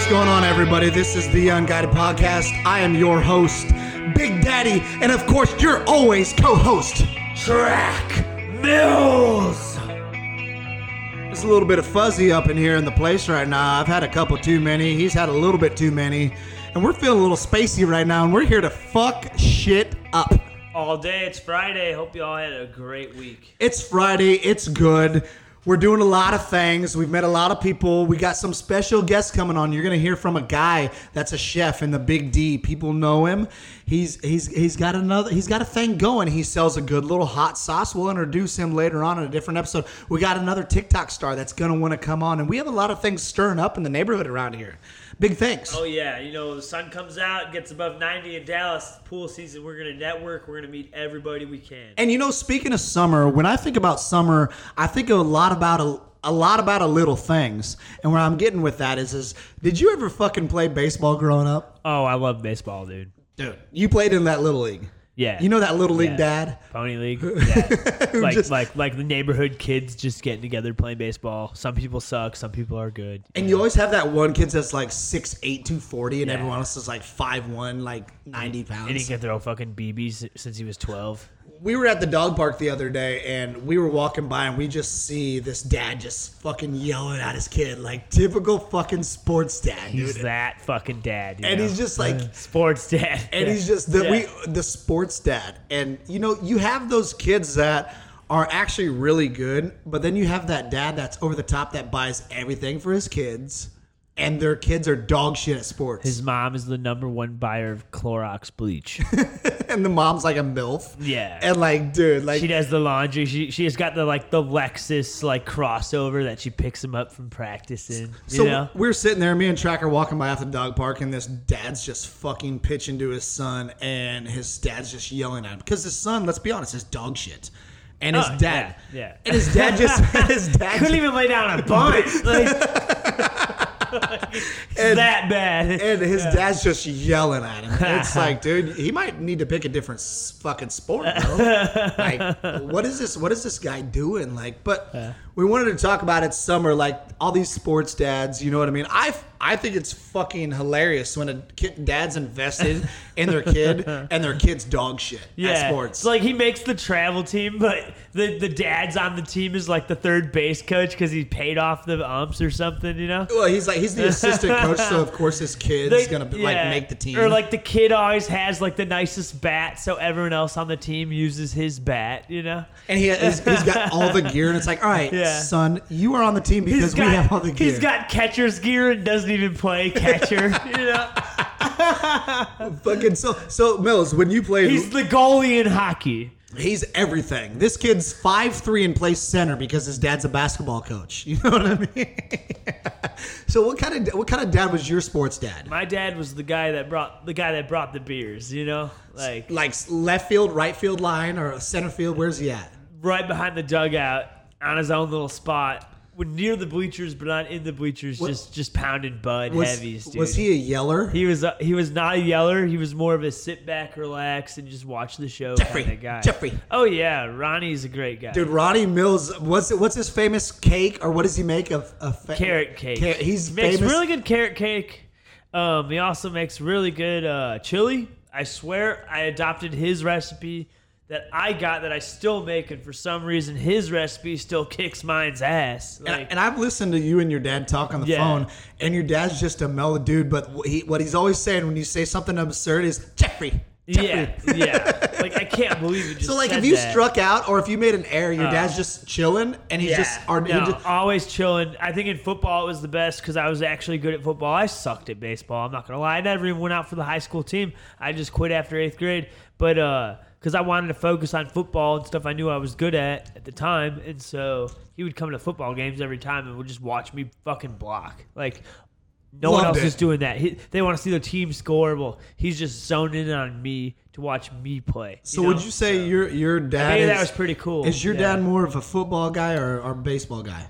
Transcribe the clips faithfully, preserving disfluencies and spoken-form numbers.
What's going on, everybody? This is the Unguided Podcast. I am your host, Big Daddy, and of course, your always co-host, Track Mills. It's a little bit of fuzzy up in here in the place right now. I've had a couple too many. He's had a little bit too many, and we're feeling a little spacey right now. And we're here to fuck shit up all day. It's Friday. Hope you all had a great week. It's Friday. It's good. We're doing a lot of things. We've met a lot of people. We got some special guests coming on. You're going to hear from a guy that's a chef in the Big D. People know him. He's he's he's got another he's got a thing going. He sells a good little hot sauce. We'll introduce him later on in a different episode. We got another TikTok star that's going to want to come on, and we have a lot of things stirring up in the neighborhood around here. Big thanks. Oh yeah, you know, the sun comes out, gets above ninety in Dallas. Pool season, we're gonna network, we're gonna meet everybody we can. And you know, speaking of summer, when I think about summer, I think a lot about a, a lot about a little things. And where I'm getting with that is, is did you ever fucking play baseball growing up? Oh, I love baseball, dude. Dude, you played in that little league. Yeah. You know that little league yeah. dad? Pony league. Yeah. like, just, like like the neighborhood kids just getting together playing baseball. Some people suck. Some people are good. And yeah. you always have that one kid that's like six eight, two forty, and yeah. everyone else is like five one, like ninety pounds. And he can throw fucking B Bs since he was twelve. We were at the dog park the other day, and we were walking by, and we just see this dad just fucking yelling at his kid, like typical fucking sports dad. He's dude. that fucking dad. You and know? He's just like uh, sports dad. And yeah. he's just the yeah. we the sports dad. And you know, you have those kids that are actually really good, but then you have that dad that's over the top that buys everything for his kids. And their kids are dog shit at sports. His mom is the number one buyer of Clorox bleach. And the mom's like a MILF. Yeah. And like, dude, like. She does the laundry. She she has got the like the Lexus like crossover that she picks him up from practice in. You so know? We're sitting there, me and Track are walking by off the dog park, and this dad's just fucking pitching to his son, and his dad's just yelling at him. Because his son, let's be honest, is dog shit. And his oh, dad. Yeah, yeah. And his dad just. his dad couldn't even lay down a bunt. Like. And, that bad. And his yeah. dad's just yelling at him. It's like, dude, he might need to pick a different fucking sport, bro. Like, what is this? What is this guy doing? Like, but yeah. we wanted to talk about it summer, like all these sports dads. You know what I mean? I I think it's fucking hilarious when a kid, dad's invested in their kid and their kid's dog shit yeah. at sports. It's like he makes the travel team, but the the dad's on the team is like the third base coach because he paid off the umps or something. You know? Well, he's like. He's the assistant coach, so of course his kid's they, gonna yeah. like make the team. Or like the kid always has like the nicest bat, so everyone else on the team uses his bat, you know. And he has, he's got all the gear, and it's like, all right, yeah. son, you are on the team because got, we have all the gear. He's got catcher's gear and doesn't even play catcher, you know. Fucking so, so Mills, when you played, he's the goalie in hockey. He's everything. This kid's five three and plays center because his dad's a basketball coach. You know what I mean? So what kind of what kind of dad was your sports dad? My dad was the guy that brought the guy that brought the beers. You know, like like left field, right field line, or center field. Where's he at? Right behind the dugout, on his own little spot. Near the bleachers, but not in the bleachers. What? Just just pounded Bud was, heavies, dude. Was he a yeller? He was a, he was not a yeller. He was more of a sit back, relax, and just watch the show Jeffrey, kind of guy. Jeffrey. Oh, yeah. Ronnie's a great guy. Dude, Ronnie Mills, what's what's his famous cake, or what does he make of? A fa- carrot cake. Car- he's he makes famous. really good carrot cake. Um, he also makes really good uh, chili. I swear I adopted his recipe that I got that I still make, and for some reason his recipe still kicks mine's ass. Like, and, and I've listened to you and your dad talk on the yeah. phone, and your dad's just a mellow dude, but he, what he's always saying when you say something absurd is, Jeffrey, Jeffrey. Yeah, yeah. Like, I can't believe you just So, like, said if you that. struck out or if you made an error, your uh, dad's just chilling, and he's yeah, just... Are, no, just, always chilling. I think in football it was the best because I was actually good at football. I sucked at baseball, I'm not going to lie. I never even went out for the high school team. I just quit after eighth grade, but... uh because I wanted to focus on football and stuff I knew I was good at at the time. And so he would come to football games every time and would just watch me fucking block. Like, no Loved one else it. is doing that. He, they want to see their team score. Well, he's just zoned in on me to watch me play. So you know? would you say so, your your dad I think is... that was pretty cool. Is your yeah. dad more of a football guy or, or baseball guy?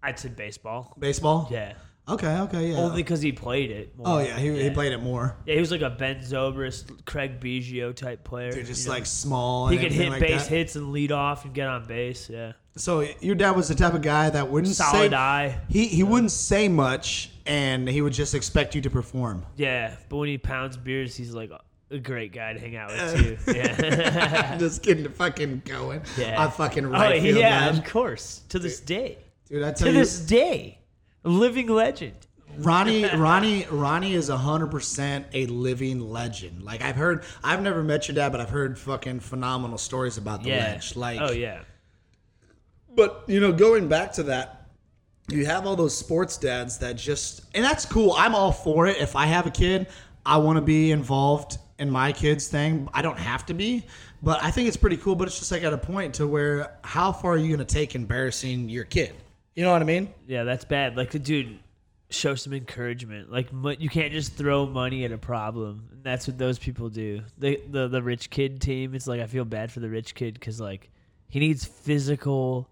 I'd say baseball. Baseball? Yeah. Okay, okay, yeah. Only because he played it more. Oh, yeah he, yeah, he played it more. Yeah, he was like a Ben Zobrist, Craig Biggio type player. They're just you know? like small. He and could hit like base that. hits and lead off and get on base, yeah. So your dad was the type of guy that wouldn't Solid say... Solid eye. He, he yeah. wouldn't say much, and he would just expect you to perform. Yeah, but when he pounds beers, he's like... A great guy to hang out with, too. Yeah. Just getting fucking going. Yeah. I fucking right oh, field, yeah, man. Of course. To this day. Dude, I tell you. To this day. A living legend. Ronnie Ronnie, Ronnie is one hundred percent a living legend. Like, I've heard... I've never met your dad, but I've heard fucking phenomenal stories about the yeah. ledge. Like, oh, yeah. But, you know, going back to that, you have all those sports dads that just... And that's cool. I'm all for it. If I have a kid, I want to be involved... in my kids' thing. I don't have to be, but I think it's pretty cool. But it's just like at a point to where how far are you going to take embarrassing your kid? You know what I mean? Yeah, that's bad. Like, dude, show some encouragement. Like, you can't just throw money at a problem. And that's what those people do. The, the, the rich kid team, it's like I feel bad for the rich kid because, like, he needs physical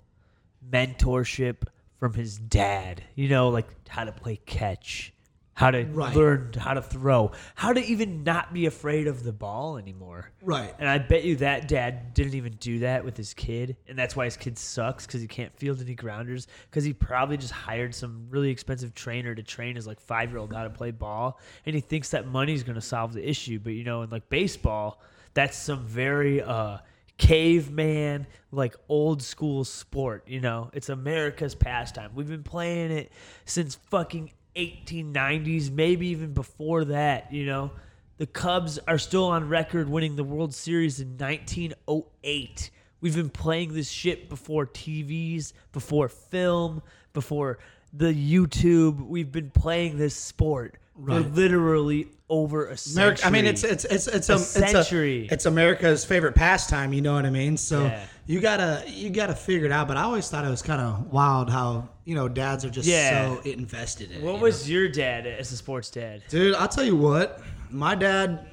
mentorship from his dad. You know, like how to play catch. How to right. learn how to throw. How to even not be afraid of the ball anymore. Right. And I bet you that dad didn't even do that with his kid. And that's why his kid sucks, because he can't field any grounders. Because he probably just hired some really expensive trainer to train his like five-year-old how to play ball. And he thinks that money's going to solve the issue. But, you know, in like baseball, that's some very uh, caveman, like old school sport. You know, it's America's pastime. We've been playing it since fucking eighteen nineties, maybe even before that. You know, the Cubs are still on record winning the World Series in nineteen oh eight. We've been playing this shit before T Vs, before film, before the YouTube. We've been playing this sport right. for literally over a century. Ameri- I mean, it's it's it's it's a, a century. It's, a, it's America's favorite pastime. You know what I mean? So yeah. you gotta you gotta figure it out. But I always thought it was kind of wild how. You know, dads are just yeah. so invested in it. What was know? your dad as a sports dad? Dude, I'll tell you what. My dad,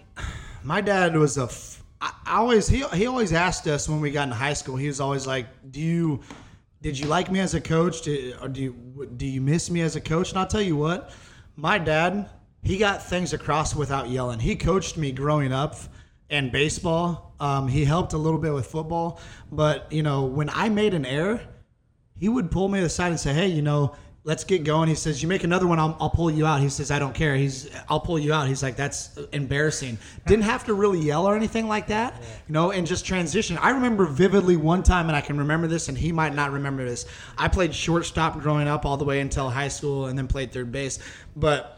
my dad was a. F- I always he he always asked us when we got in high school. He was always like, "Do you, did you like me as a coach? Do, or do you do you miss me as a coach?" And I'll tell you what, my dad, he got things across without yelling. He coached me growing up. And baseball, um, he helped a little bit with football. But you know, when I made an error, he would pull me aside and say, "Hey, you know, let's get going." He says, "You make another one, I'll, I'll pull you out." He says, "I don't care." He's, "I'll pull you out." He's like, "That's embarrassing." Didn't have to really yell or anything like that, you know, and just transition. I remember vividly one time, and I can remember this, and he might not remember this. I played shortstop growing up all the way until high school, and then played third base, but.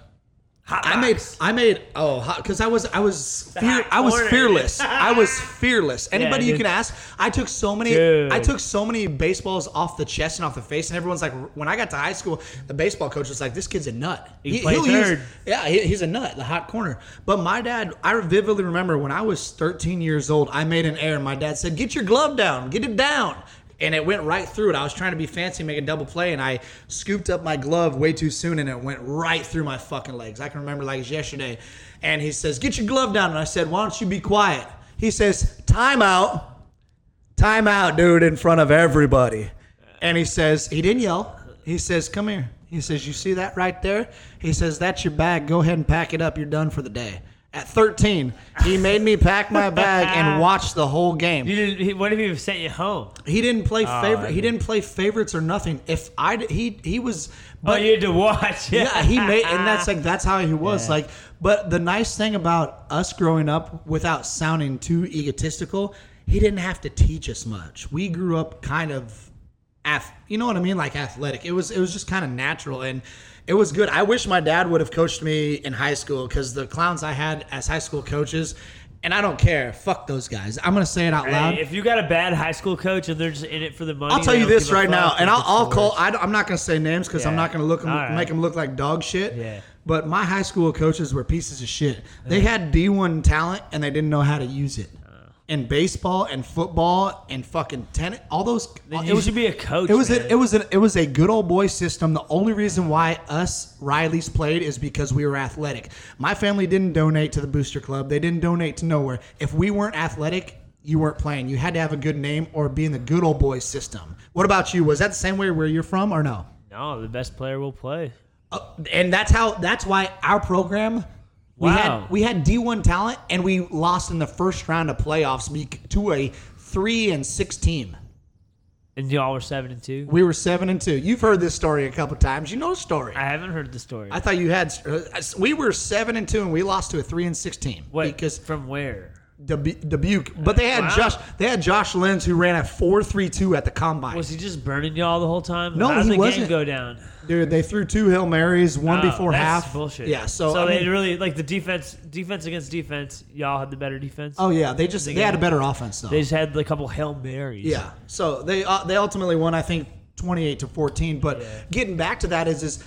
I made, I made, oh, because I was, I was, fear, I was fearless. I was fearless. Anybody yeah, you can ask, I took so many, dude. I took so many baseballs off the chest and off the face, and everyone's like, when I got to high school, the baseball coach was like, "This kid's a nut. He, he plays third. Yeah, he, he's a nut, the hot corner." But my dad, I vividly remember when I was thirteen years old, I made an error, and my dad said, "Get your glove down, get it down." And it went right through it. I was trying to be fancy, make a double play, and I scooped up my glove way too soon, and it went right through my fucking legs. I can remember like it was yesterday. And he says, "Get your glove down." And I said, "Why don't you be quiet?" He says, "Time out. Time out, dude, in front of everybody." And he says, he didn't yell. He says, "Come here." He says, "You see that right there?" He says, "That's your bag. Go ahead and pack it up. You're done for the day." At thirteen, he made me pack my bag and watch the whole game. You didn't, he, what if he sent you home? He didn't play oh, favorite. I mean. He didn't play favorites or nothing. If I he he was, but oh, you had to watch. Yeah, he made, and that's like that's how he was. Yeah. Like, but the nice thing about us growing up, without sounding too egotistical, he didn't have to teach us much. We grew up kind of, af- you know what I mean, like athletic. It was it was just kind of natural and. It was good. I wish my dad would have coached me in high school because the clowns I had as high school coaches, and I don't care. Fuck those guys. I'm going to say it out right. loud. If you got a bad high school coach and they're just in it for the money. I'll tell you this right now, and I'll, I'll call. I I'm not going to say names because yeah. I'm not going to look them, right. make them look like dog shit. Yeah. But my high school coaches were pieces of shit. They had D one talent, and they didn't know how to use it. And baseball and football and fucking tennis, all those. Then you it was, should be a coach. It was a, it was a, it was a good old boy system. The only reason why us Rileys played is because we were athletic. My family didn't donate to the booster club. They didn't donate to nowhere. If we weren't athletic, you weren't playing. You had to have a good name or be in the good old boy system. What about you? Was that the same way where you're from or no? No, the best player will play. Uh, and that's how. That's why our program. We wow. had we had D one talent, and we lost in the first round of playoffs to a three and six team. And y'all were seven and two. We were seven and two. You've heard this story a couple times. You know the story. I haven't heard the story. I thought you had. Uh, we were seven and two, and we lost to a three and six team. What? Because from where? Dubu- Dubuque. But they had wow. Josh. They had Josh Lenz, who ran a four three two at the combine. Was he just burning y'all the whole time? No, How did he the wasn't. Game go down? Dude, they threw two Hail Marys, one oh, before that's half. Bullshit. Yeah, so so I mean, they really like the defense, defense against defense. Y'all had the better defense. Oh yeah, they just they, they had a better offense though. They just had a couple Hail Marys. Yeah, so they uh, they ultimately won, I think, twenty-eight to fourteen. But yeah. getting back to that is is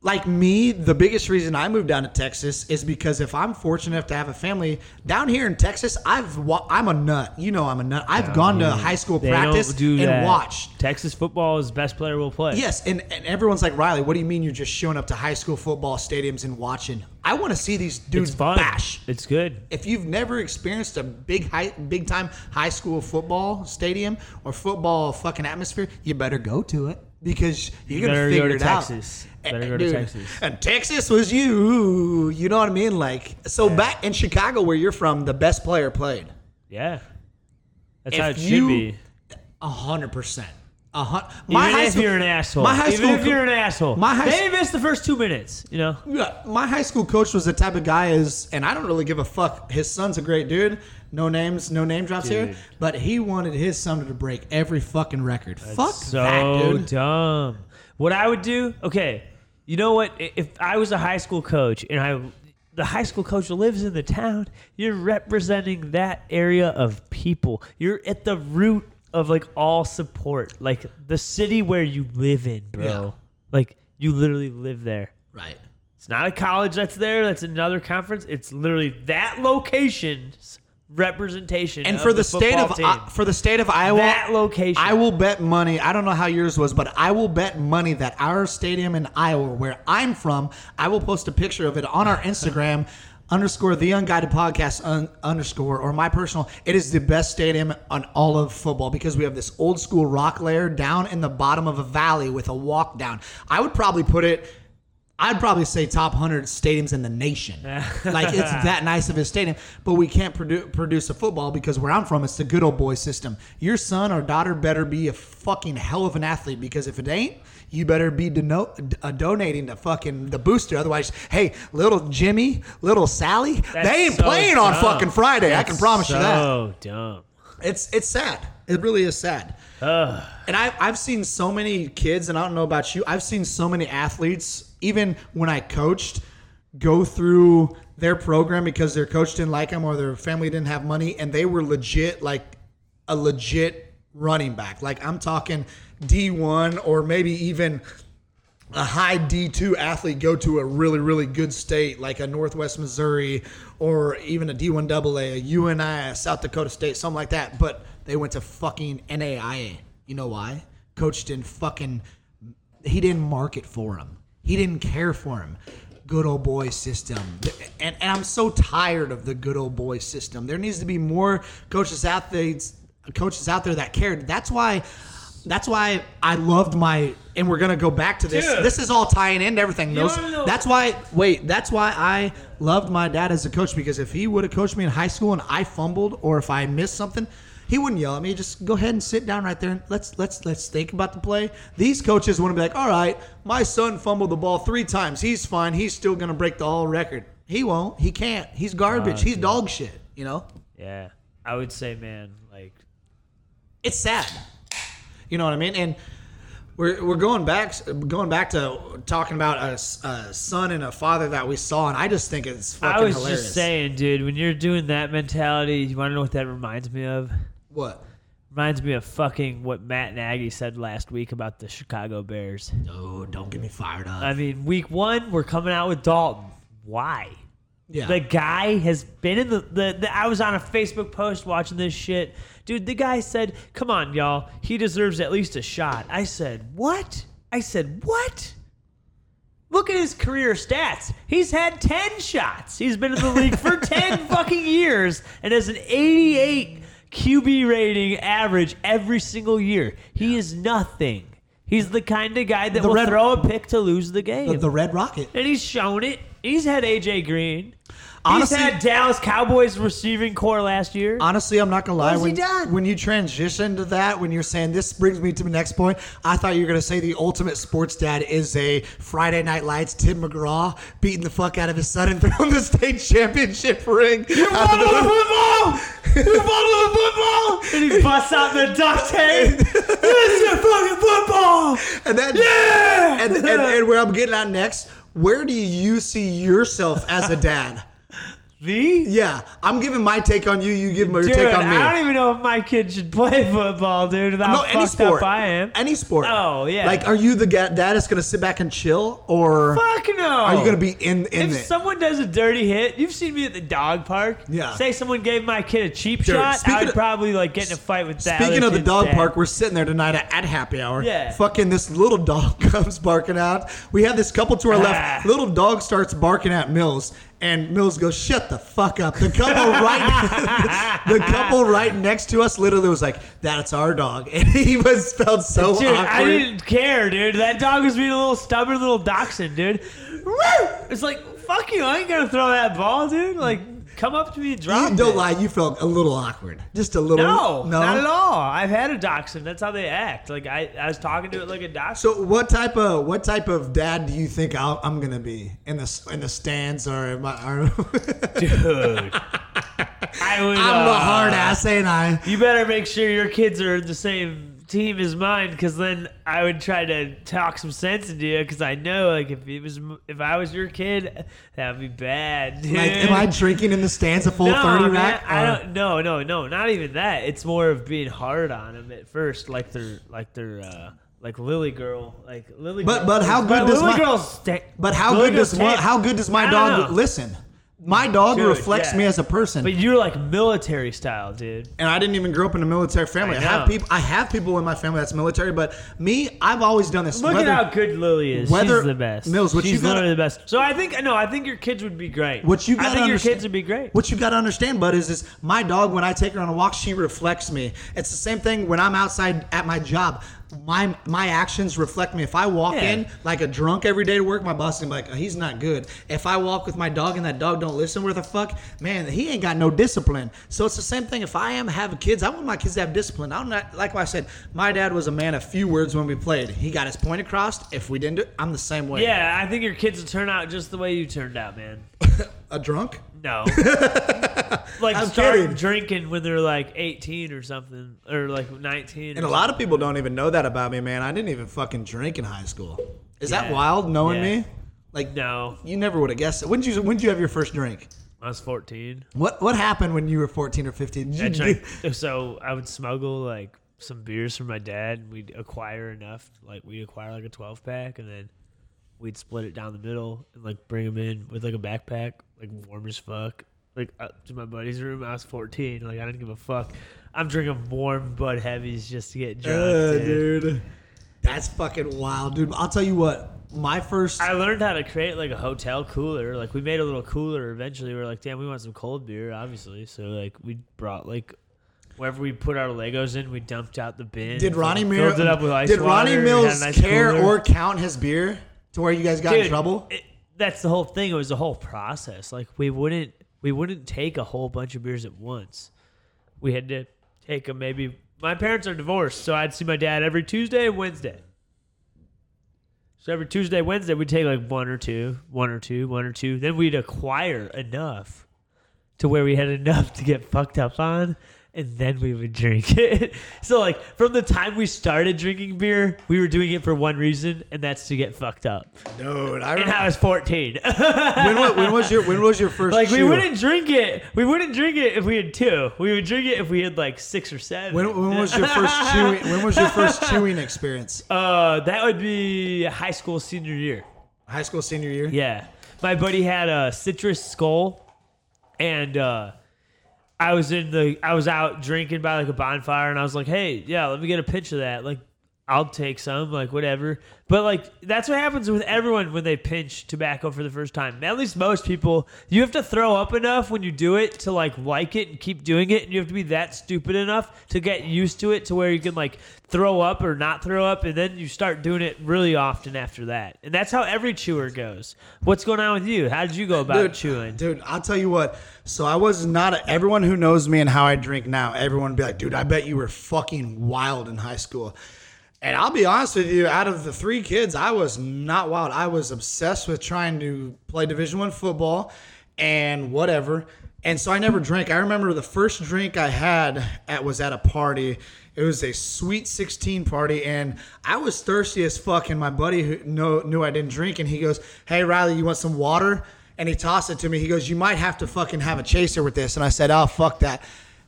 like me, the biggest reason I moved down to Texas is because if I'm fortunate enough to have a family down here in Texas, I've I'm a nut. You know, I'm a nut. I've no, gone to high school practice do and that. watched. Texas football is the best player will play. Yes, and, and everyone's like, Riley, what do you mean you're just showing up to high school football stadiums and watching? I want to see these dudes it's bash. It's good. If you've never experienced a big, high, big time high school football stadium or football fucking atmosphere, you better go to it. Because you're you gonna figure go to it Texas. out. Better go to Dude. Texas. And Texas was you. You know what I mean? Like so yeah. back in Chicago, where you're from, the best player played. Yeah, that's if how it you, should be. A hundred percent. A hundred. My Even high if school, you're an asshole. My high Even school, if you're an asshole. My high they missed the first two minutes. You know. Yeah, my high school coach was the type of guy is, and I don't really give a fuck. His son's a great dude. No names, no name drops dude. here. But he wanted his son to break every fucking record. That's Fuck so that, dude. So dumb. What I would do, okay, you know what? If I was a high school coach and I, the high school coach lives in the town, you're representing that area of people. You're at the root of like all support. Like the city where you live in, bro. Yeah. Like you literally live there. Right. It's not a college that's there. That's another conference. It's literally that location's representation and for the, the state of I, for the state of Iowa that location I will bet money I don't know how yours was but I will bet money that our stadium in Iowa where I'm from I will post a picture of it on our Instagram underscore the unguided podcast un, underscore or my personal it is the best stadium on all of football because we have this old school rock layer down in the bottom of a valley with a walk down. I would probably put it I'd probably say top one hundred stadiums in the nation. Like, it's that nice of a stadium. But we can't produ- produce a football because where I'm from, it's the good old boy system. Your son or daughter better be a fucking hell of an athlete because if it ain't, you better be deno- uh, donating to fucking the booster. Otherwise, hey, little Jimmy, little Sally, That's they ain't so playing dumb. on fucking Friday. That's I can promise so you that. So dumb. It's it's sad. It really is sad. Ugh. And I, I've seen so many kids, and I don't know about you, I've seen so many athletes, even when I coached, go through their program because their coach didn't like them or their family didn't have money, and they were legit, like a legit running back. Like I'm talking D one or maybe even a high D two athlete go to a really, really good state like a Northwest Missouri or even a D one double A, a U N I, a South Dakota State, something like that. But they went to fucking N A I A. You know why? Coach didn't fucking – he didn't market for him. He didn't care for him. Good old boy system. And, and I'm so tired of the good old boy system. There needs to be more coaches out there, coaches out there that cared. That's why – That's why I loved my, and we're going to go back to this. Dude. This is all tying into everything. Those, that's why, wait, that's why I loved my dad as a coach because if he would have coached me in high school and I fumbled or if I missed something, he wouldn't yell at me. Just go ahead and sit down right there and let's let's let's think about the play. These coaches want to be like, all right, my son fumbled the ball three times. He's fine. He's still going to break the all record. He won't. He can't. He's garbage. Uh, He's yeah. dog shit, you know? Yeah. I would say, man, like. It's sad. You know what I mean? And we're we're going back going back to talking about a, a son and a father that we saw, and I just think it's fucking hilarious. I was hilarious. just saying, dude, when you're doing that mentality, you want to know what that reminds me of? What? Reminds me of fucking what Matt Nagy said last week about the Chicago Bears. No, oh, don't get me fired up. I mean, week one, we're coming out with Dalton. Why? Yeah. The guy has been in the, the, the... I was on a Facebook post watching this shit. Dude, the guy said, come on, y'all. He deserves at least a shot. I said, what? I said, what? Look at his career stats. He's had ten shots. He's been in the league for ten fucking years and has an eighty-eight Q B rating average every single year. He is nothing. He's the kind of guy that the will red, throw a pick to lose the game. The, the Red Rocket. And he's shown it. He's had A J Green. Honestly, he's had Dallas Cowboys receiving core last year. Honestly, I'm not gonna lie. What has when, he done? When you transition to that, when you're saying this brings me to the next point, I thought you were gonna say the ultimate sports dad is a Friday Night Lights Tim McGraw beating the fuck out of his son and throwing the state championship ring. You bottle the football. You bottle the football. And he busts out the duct tape. This is fucking football. And then yeah. And, and, and where I'm getting at next. Where do you see yourself as a dad? Me? Yeah. I'm giving my take on you. You give your dude, take on me. I don't even know if my kid should play football, dude. How no, any fucked sport. Up I am. Any sport. Oh, yeah. Like, are you the dad that's going to sit back and chill? Or fuck no. Are you going to be in, in if it? If someone does a dirty hit, you've seen me at the dog park. Yeah. Say someone gave my kid a cheap dude, shot, I would of, probably, like, get in a fight with that. Speaking of the dog dad. Park, we're sitting there tonight at, at happy hour. Yeah. Fucking this little dog comes barking out. We have this couple to our ah. left. Little dog starts barking at Mills. And Mills goes, shut the fuck up. The couple right the couple right next to us literally was like, that's our dog. And he was felt so dude, awkward. I didn't care, dude. That dog was being a little stubborn little dachshund, dude. It's like, fuck you. I ain't going to throw that ball, dude. Like, come up to me and drop you, don't it. Don't lie. You felt a little awkward. Just a little. No, no, not at all. I've had a dachshund. That's how they act. Like, I, I was talking to it like a dachshund. So what type of what type of dad do you think I'll, I'm going to be in the in the stands or in my arm? Dude. I would, I'm uh, a hard ass, ain't I? You better make sure your kids are in the same team as mine, because then I would try to talk some sense into you, because I know, like, if it was if I was your kid, that would be bad, dude. Like, am I drinking in the stands a full no, thirty rack? I don't no no no not even that. It's more of being hard on them at first, like they're like they're uh like Lily Girl, like Lily Girl. But but how good but does Lily my Girl sta- but how Lily good does my, how good does my dog know. Listen? My dog dude, reflects yeah. me as a person. But you're like military style, dude. And I didn't even grow up in a military family. I, I have people I have people in my family that's military, but me, I've always done this. Look whether, at how good Lily is. Whether, she's the best. Mills, what she's you literally gotta, the best. So I think no, I think your kids would be great. What you gotta I think your kids would be great. What you gotta understand, bud, is is my dog, when I take her on a walk, she reflects me. It's the same thing when I'm outside at my job. My my actions reflect me. If I walk yeah. in like a drunk every day to work, my boss is gonna be like, oh, he's not good. If I walk with my dog and that dog don't listen, where the fuck, man, he ain't got no discipline. So it's the same thing. If I am having kids, I want my kids to have discipline. I'm not like what I said. My dad was a man of few words when we played. He got his point across. If we didn't, do it, I'm the same way. Yeah, I think your kids will turn out just the way you turned out, man. A drunk? No. Like I'm start kidding. Drinking when they're like eighteen or something, or like nineteen. Or and a lot of people don't even know that about me, man. I didn't even fucking drink in high school. Is yeah. that wild? Knowing yeah. me, like no, you never would have guessed it. When did you when did you have your first drink? I was fourteen. What what happened when you were fourteen or fifteen? Did you I tried, so I would smuggle like some beers from my dad, and we'd acquire enough. Like we acquire like a twelve pack, and then we'd split it down the middle and like bring them in with like a backpack, like warm as fuck. Like, up to my buddy's room, I was fourteen. Like, I didn't give a fuck. I'm drinking warm Bud Heavies just to get drunk, uh, dude. dude. That's fucking wild, dude. I'll tell you what. My first... I learned how to create, like, a hotel cooler. Like, we made a little cooler eventually. We were like, damn, we want some cold beer, obviously. So, like, we brought, like... Wherever we put our Legos in, we dumped out the bin. Did Ronnie, like, Mir- filled it up with ice did Ronnie water, Mills nice care cooler. Or count his beer to where you guys got dude, in trouble? It, that's the whole thing. It was the whole process. Like, we wouldn't... We wouldn't take a whole bunch of beers at once. We had to take them maybe... My parents are divorced, so I'd see my dad every Tuesday and Wednesday. So every Tuesday, Wednesday, we'd take like one or two, one or two, one or two. Then we'd acquire enough to where we had enough to get fucked up on, and then we would drink it. So like from the time we started drinking beer, we were doing it for one reason, and that's to get fucked up. Dude, I remember. And I was fourteen. when, when was your When was your first? Like chew? we wouldn't drink it. We wouldn't drink it if we had two. We would drink it if we had like six or seven. When, when was your first chewing? When was your first chewing experience? Uh, that would be high school senior year. High school senior year. Yeah, my buddy had a citrus skull, and. uh I was in the, I was out drinking by like a bonfire, and I was like, "Hey, yeah, let me get a pinch of that." Like, I'll take some, like, whatever. But, like, that's what happens with everyone when they pinch tobacco for the first time. At least most people. You have to throw up enough when you do it to, like, like it and keep doing it. And you have to be that stupid enough to get used to it to where you can, like, throw up or not throw up. And then you start doing it really often after that. And that's how every chewer goes. What's going on with you? How did you go about dude, chewing? Dude, I'll tell you what. So I was not a, everyone who knows me and how I drink now, everyone would be like, dude, I bet you were fucking wild in high school. And I'll be honest with you, out of the three kids, I was not wild. I was obsessed with trying to play Division One football and whatever. And so I never drank. I remember the first drink I had at, was at a party. It was a Sweet sixteen party, and I was thirsty as fuck. And my buddy who know, knew I didn't drink, and he goes, hey, Riley, you want some water? And he tossed it to me. He goes, you might have to fucking have a chaser with this. And I said, oh, fuck that.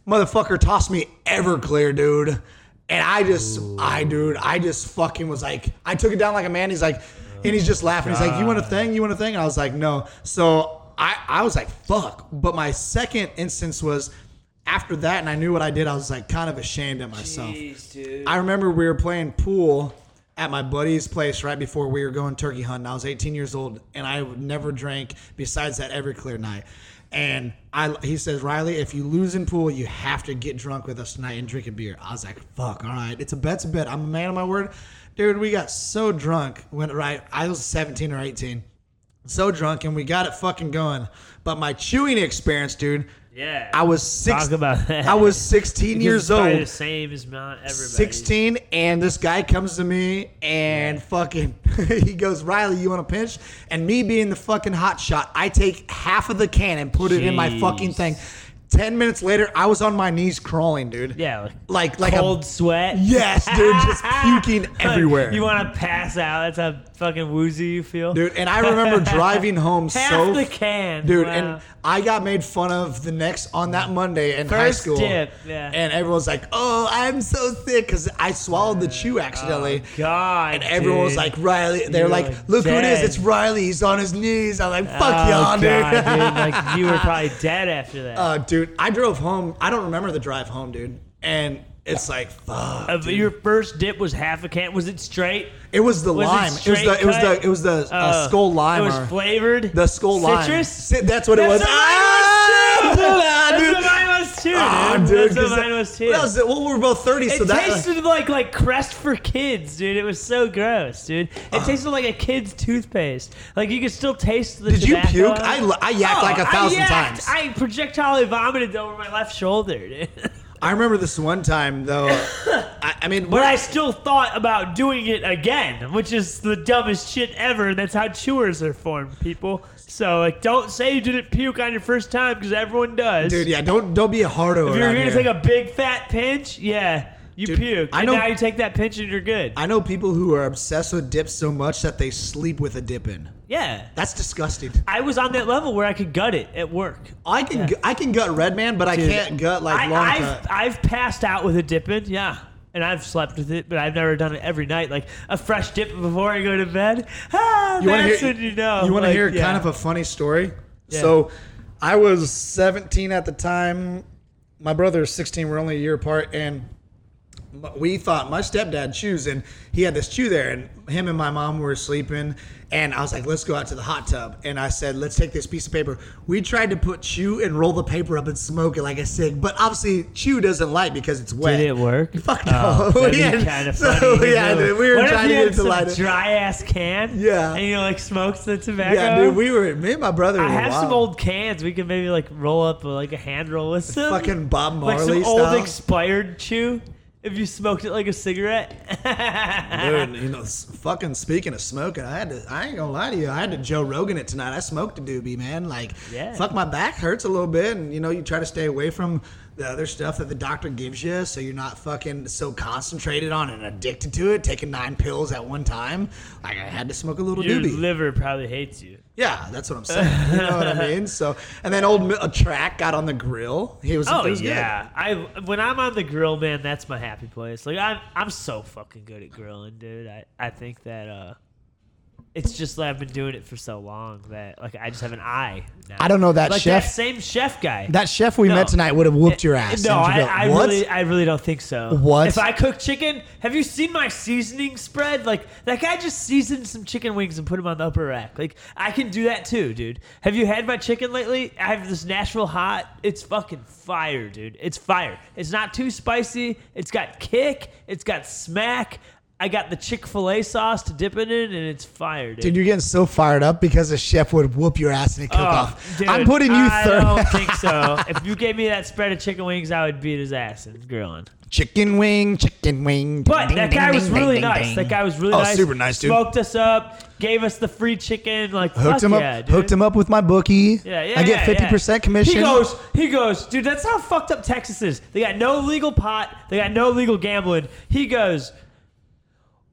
Motherfucker tossed me Everclear, dude. And I just, Ooh. I, dude, I just fucking was like, I took it down like a man. He's like, oh, and he's just laughing. God. He's like, you want a thing? You want a thing? And I was like, no. So I, I was like, fuck. But my second instance was after that, and I knew what I did. I was like kind of ashamed of myself. Jeez, dude. I remember we were playing pool at my buddy's place right before we were going turkey hunting. I was eighteen years old, and I never drank besides that Everclear night. And I, he says, Riley, if you lose in pool, you have to get drunk with us tonight and drink a beer. I was like, fuck, all right. It's a bet's a bet. I'm a man of my word. Dude, we got so drunk when right, I was seventeen or eighteen. So drunk, and we got it fucking going. But my chewing experience, dude. Yeah. I was six, Talk about that. I was sixteen years old. The same as not everybody. sixteen, and this guy comes to me and fucking he goes, Riley, you want a pinch? And me being the fucking hot shot, I take half of the can and put Jeez. it in my fucking thing. Ten minutes later, I was on my knees crawling, dude. Yeah, like like cold a, sweat. Yes, dude, just puking everywhere. You want to pass out? That's how fucking woozy you feel, dude. And I remember driving home half so the can, dude. Wow. And I got made fun of the next on that Monday in First high school. Dip, yeah. And everyone's like, "Oh, I'm so sick," because I swallowed the chew accidentally. Oh, God. And everyone dude. was like, "Riley," they're like, like, "Look dead. who it is! It's Riley. He's on his knees." I'm like, "Fuck oh, y'all, dude!" God, dude. Like you were probably dead after that. Uh, dude. Dude, I drove home. I don't remember the drive home, dude. And it's like, fuck. Uh, your first dip was half a can. Was it straight? It was the was lime. It, it was the. It was the. It was the uh, uh, skull lime. It was flavored. The skull lime. Citrus. That's what it that's was. What ah! was that's what mine was too. Dude. Ah, dude, that's what mine was too. That was, well, we were both thirty. It so that tasted uh, like like Crest for kids, dude. It was so gross, dude. It uh, tasted like a kid's toothpaste. Like you could still taste the. Did tobacco. you puke? I I yacked oh, like a thousand I times. I projectile vomited over my left shoulder, dude. I remember this one time, though. I, I mean, but I still thought about doing it again, which is the dumbest shit ever. That's how chewers are formed, people. So, like, don't say you didn't puke on your first time because everyone does. Dude, yeah, don't don't be a hardo. If you're gonna here. take a big fat pinch, yeah, you Dude, puke. I know, and now you take that pinch and you're good. I know people who are obsessed with dips so much that they sleep with a dip in. Yeah, that's disgusting. I was on that level where I could gut it at work. I can yeah. gu- I can gut Red Man, but Dude, I can't gut like I, long I've, gut. I've passed out with a dip in, yeah, and I've slept with it, but I've never done it every night. Like a fresh dip before I go to bed. Ah, you that's hear, when you know. You want like, to hear yeah. kind of a funny story? Yeah. So, I was seventeen at the time. My brother is sixteen. We're only a year apart, and we thought my stepdad chews, and he had this chew there, and him and my mom were sleeping, and I was like, let's go out to the hot tub, and I said, let's take this piece of paper. We tried to put chew and roll the paper up and smoke it like a cig, but obviously chew doesn't light because it's wet. Did it work? Fuck no. Oh, yeah. Kind of funny. So, yeah, dude, we were what trying to get it to light it. Dry ass can. Yeah. And you like smokes the tobacco. Yeah, dude. We were me and my brother. I were have wild. some old cans. We could maybe like roll up like a hand roll with some fucking Bob Marley like some style. Old expired chew. If you smoked it like a cigarette. Dude, you know, fucking speaking of smoking, I had to, I ain't gonna lie to you, I had to Joe Rogan it tonight. I smoked a doobie, man. Like, yeah. fuck, my back hurts a little bit. And, you know, you try to stay away from the other stuff that the doctor gives you so you're not fucking so concentrated on and addicted to it, taking nine pills at one time. Like, I had to smoke a little Your doobie. Your liver probably hates you. Yeah, that's what I'm saying. You know what I mean? So, and then old uh, Track got on the grill. He was oh was yeah. Good. I when I'm on the grill, man, that's my happy place. Like I'm I'm so fucking good at grilling, dude. I, I think that uh, It's just that I've been doing it for so long that like I just have an eye now. I don't know that like chef. That same chef guy. That chef we no. met tonight would have whooped your ass. No, I, like, I really, I really don't think so. What? If I cook chicken, have you seen my seasoning spread? Like that guy just seasoned some chicken wings and put them on the upper rack. Like I can do that too, dude. Have you had my chicken lately? I have this Nashville hot. It's fucking fire, dude. It's fire. It's not too spicy. It's got kick. It's got smack. I got the Chick-fil-A sauce to dip it in, and it's fire, dude. Dude, you're getting so fired up because a chef would whoop your ass in a cook-off. Oh, dude, I'm putting you third. I don't think so. If you gave me that spread of chicken wings, I would beat his ass and grilling. Chicken wing, chicken wing. But ding, that, ding, guy ding, ding, really ding, nice. ding. that guy was really oh, nice. That guy was really nice. Oh, super nice, dude. Smoked us up, gave us the free chicken. Like, hooked him yeah, up, dude. Hooked him up with my bookie. Yeah, yeah, I get yeah, fifty percent yeah. commission. He goes, he goes, dude, that's how fucked up Texas is. They got no legal pot. They got no legal gambling. He goes...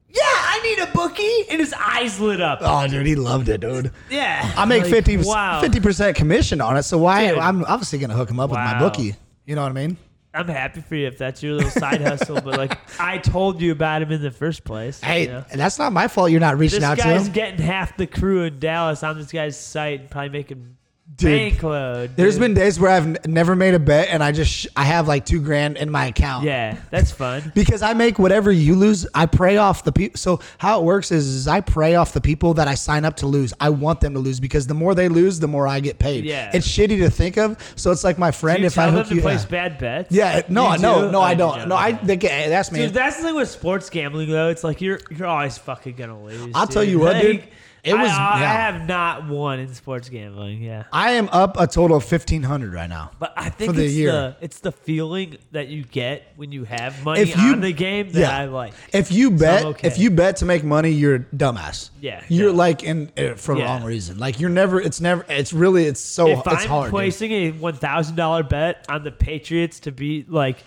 Yeah, I need a bookie, and his eyes lit up. Oh, dude, he loved it, dude. Yeah, I make like, fifty wow. fifty percent commission on it, so why? Dude. I'm obviously gonna hook him up wow. with my bookie. You know what I mean? I'm happy for you if that's your little side hustle, but like I told you about him in the first place. Hey, you know? That's not my fault. You're not reaching this out to him. This guy's getting half the crew in Dallas on this guy's site, and probably making. Dude, load, dude, there's been days where I've n- never made a bet, and I just sh- I have like two grand in my account. Yeah, that's fun. Because I make whatever you lose. I pray off the people. So how it works is, is I pray off the people that I sign up to lose. I want them to lose because the more they lose, the more I get paid. Yeah, it's shitty to think of. So it's like my friend. Do you if tell I hook them to you, place yeah. bad bets. Yeah, no, you no, do? no, I don't. No, I think hey, that's me. Dude, that's the thing with sports gambling though. It's like you're you're always fucking gonna lose. I'll dude. tell you what, like, dude. It was, I, yeah. I have not won in sports gambling. Yeah, I am up a total of fifteen hundred right now. But I think for it's, the year. The, it's the feeling that you get when you have money if you, on the game that yeah. I like. If you bet, so okay. if you bet to make money, you're a dumbass. Yeah, you're yeah. like in for the yeah. wrong reason. Like you're never. It's never. It's really. It's so. If it's I'm hard, placing dude. a one thousand dollar bet on the Patriots to beat like.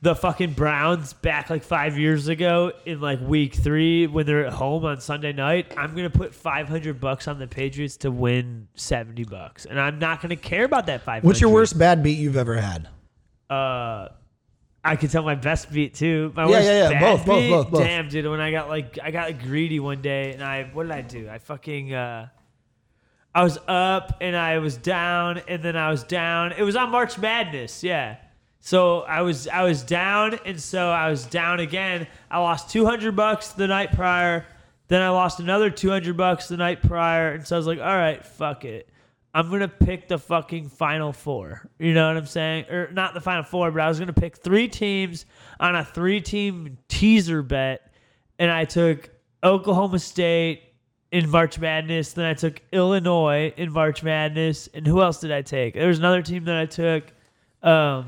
The fucking Browns back like five years ago in like week three when they're at home on Sunday night, I'm going to put five hundred bucks on the Patriots to win seventy bucks. And I'm not going to care about that five hundred. What's your worst bad beat you've ever had? Uh, I could tell my best beat too. My yeah, worst yeah, yeah. Bad both, beat? both, both, both. Damn, dude. When I got like, I got greedy one day and I, what did I do? I fucking, uh, I was up and I was down and then I was down. It was on March Madness. Yeah. So I was I was down, and so I was down again. I lost two hundred bucks the night prior, then I lost another two hundred bucks the night prior, and so I was like, all right, fuck it, I'm gonna pick the fucking Final Four. You know what I'm saying? Or not the Final Four, but I was gonna pick three teams on a three-team teaser bet, and I took Oklahoma State in March Madness. Then I took Illinois in March Madness, and who else did I take? There was another team that I took. Um,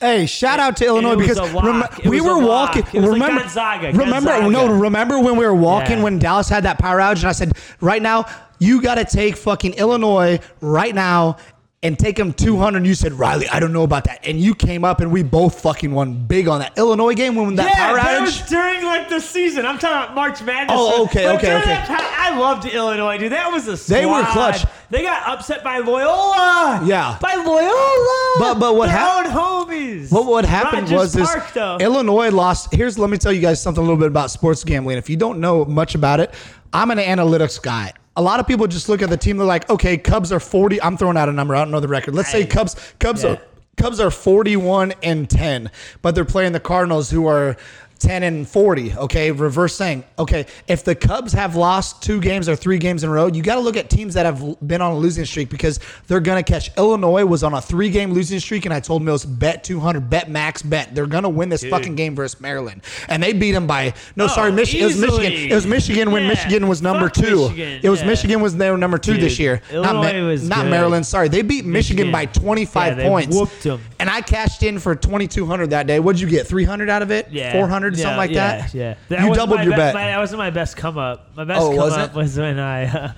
Hey, shout out to Illinois because rem- we were walking. It was remember, like Gonzaga, remember, Gonzaga. no, remember when we were walking yeah. when Dallas had that power outage, and I said, "Right now, you got to take fucking Illinois right now and take them two hundred." You said, "Riley, I don't know about that," and you came up and we both fucking won big on that Illinois game when that yeah, power outage. Yeah, that was during like the season. I'm talking about March Madness. Oh, okay, but okay, okay. That, I loved Illinois, dude. That was a squad. They were clutch. They got upset by Loyola. Yeah. By Loyola. But but what happened? Their own homies. But what happened Rogers was this. Park, though. Illinois lost. Here's let me tell you guys something a little bit about sports gambling. If you don't know much about it, I'm an analytics guy. A lot of people just look at the team. They're like, okay, Cubs are forty. I'm throwing out a number. I don't know the record. Let's say Cubs. Cubs yeah. are Cubs are forty-one and ten, but they're playing the Cardinals, who are ten and forty, okay, reverse thing. Okay, if the Cubs have lost two games or three games in a row, you got to look at teams that have been on a losing streak because they're going to catch. Illinois was on a three-game losing streak, and I told Mills, bet two hundred, bet max, bet. They're going to win this Dude. fucking game versus Maryland. And they beat them by, no, oh, sorry, Mich- it was Michigan. It was Michigan when yeah. Michigan was number Fuck two. Michigan. It was yeah. Michigan was their number two Dude, this year. Illinois not Ma- was Not good. Maryland, sorry. They beat Michigan, Michigan by twenty-five yeah, points. Whooped them. And I cashed in for twenty-two hundred that day. What'd you get, three hundred out of it? Yeah. four hundred? Yeah, something like yeah, that. Yeah, that you doubled your best, bet. My, that wasn't my best come up. My best oh, come was up was when I uh,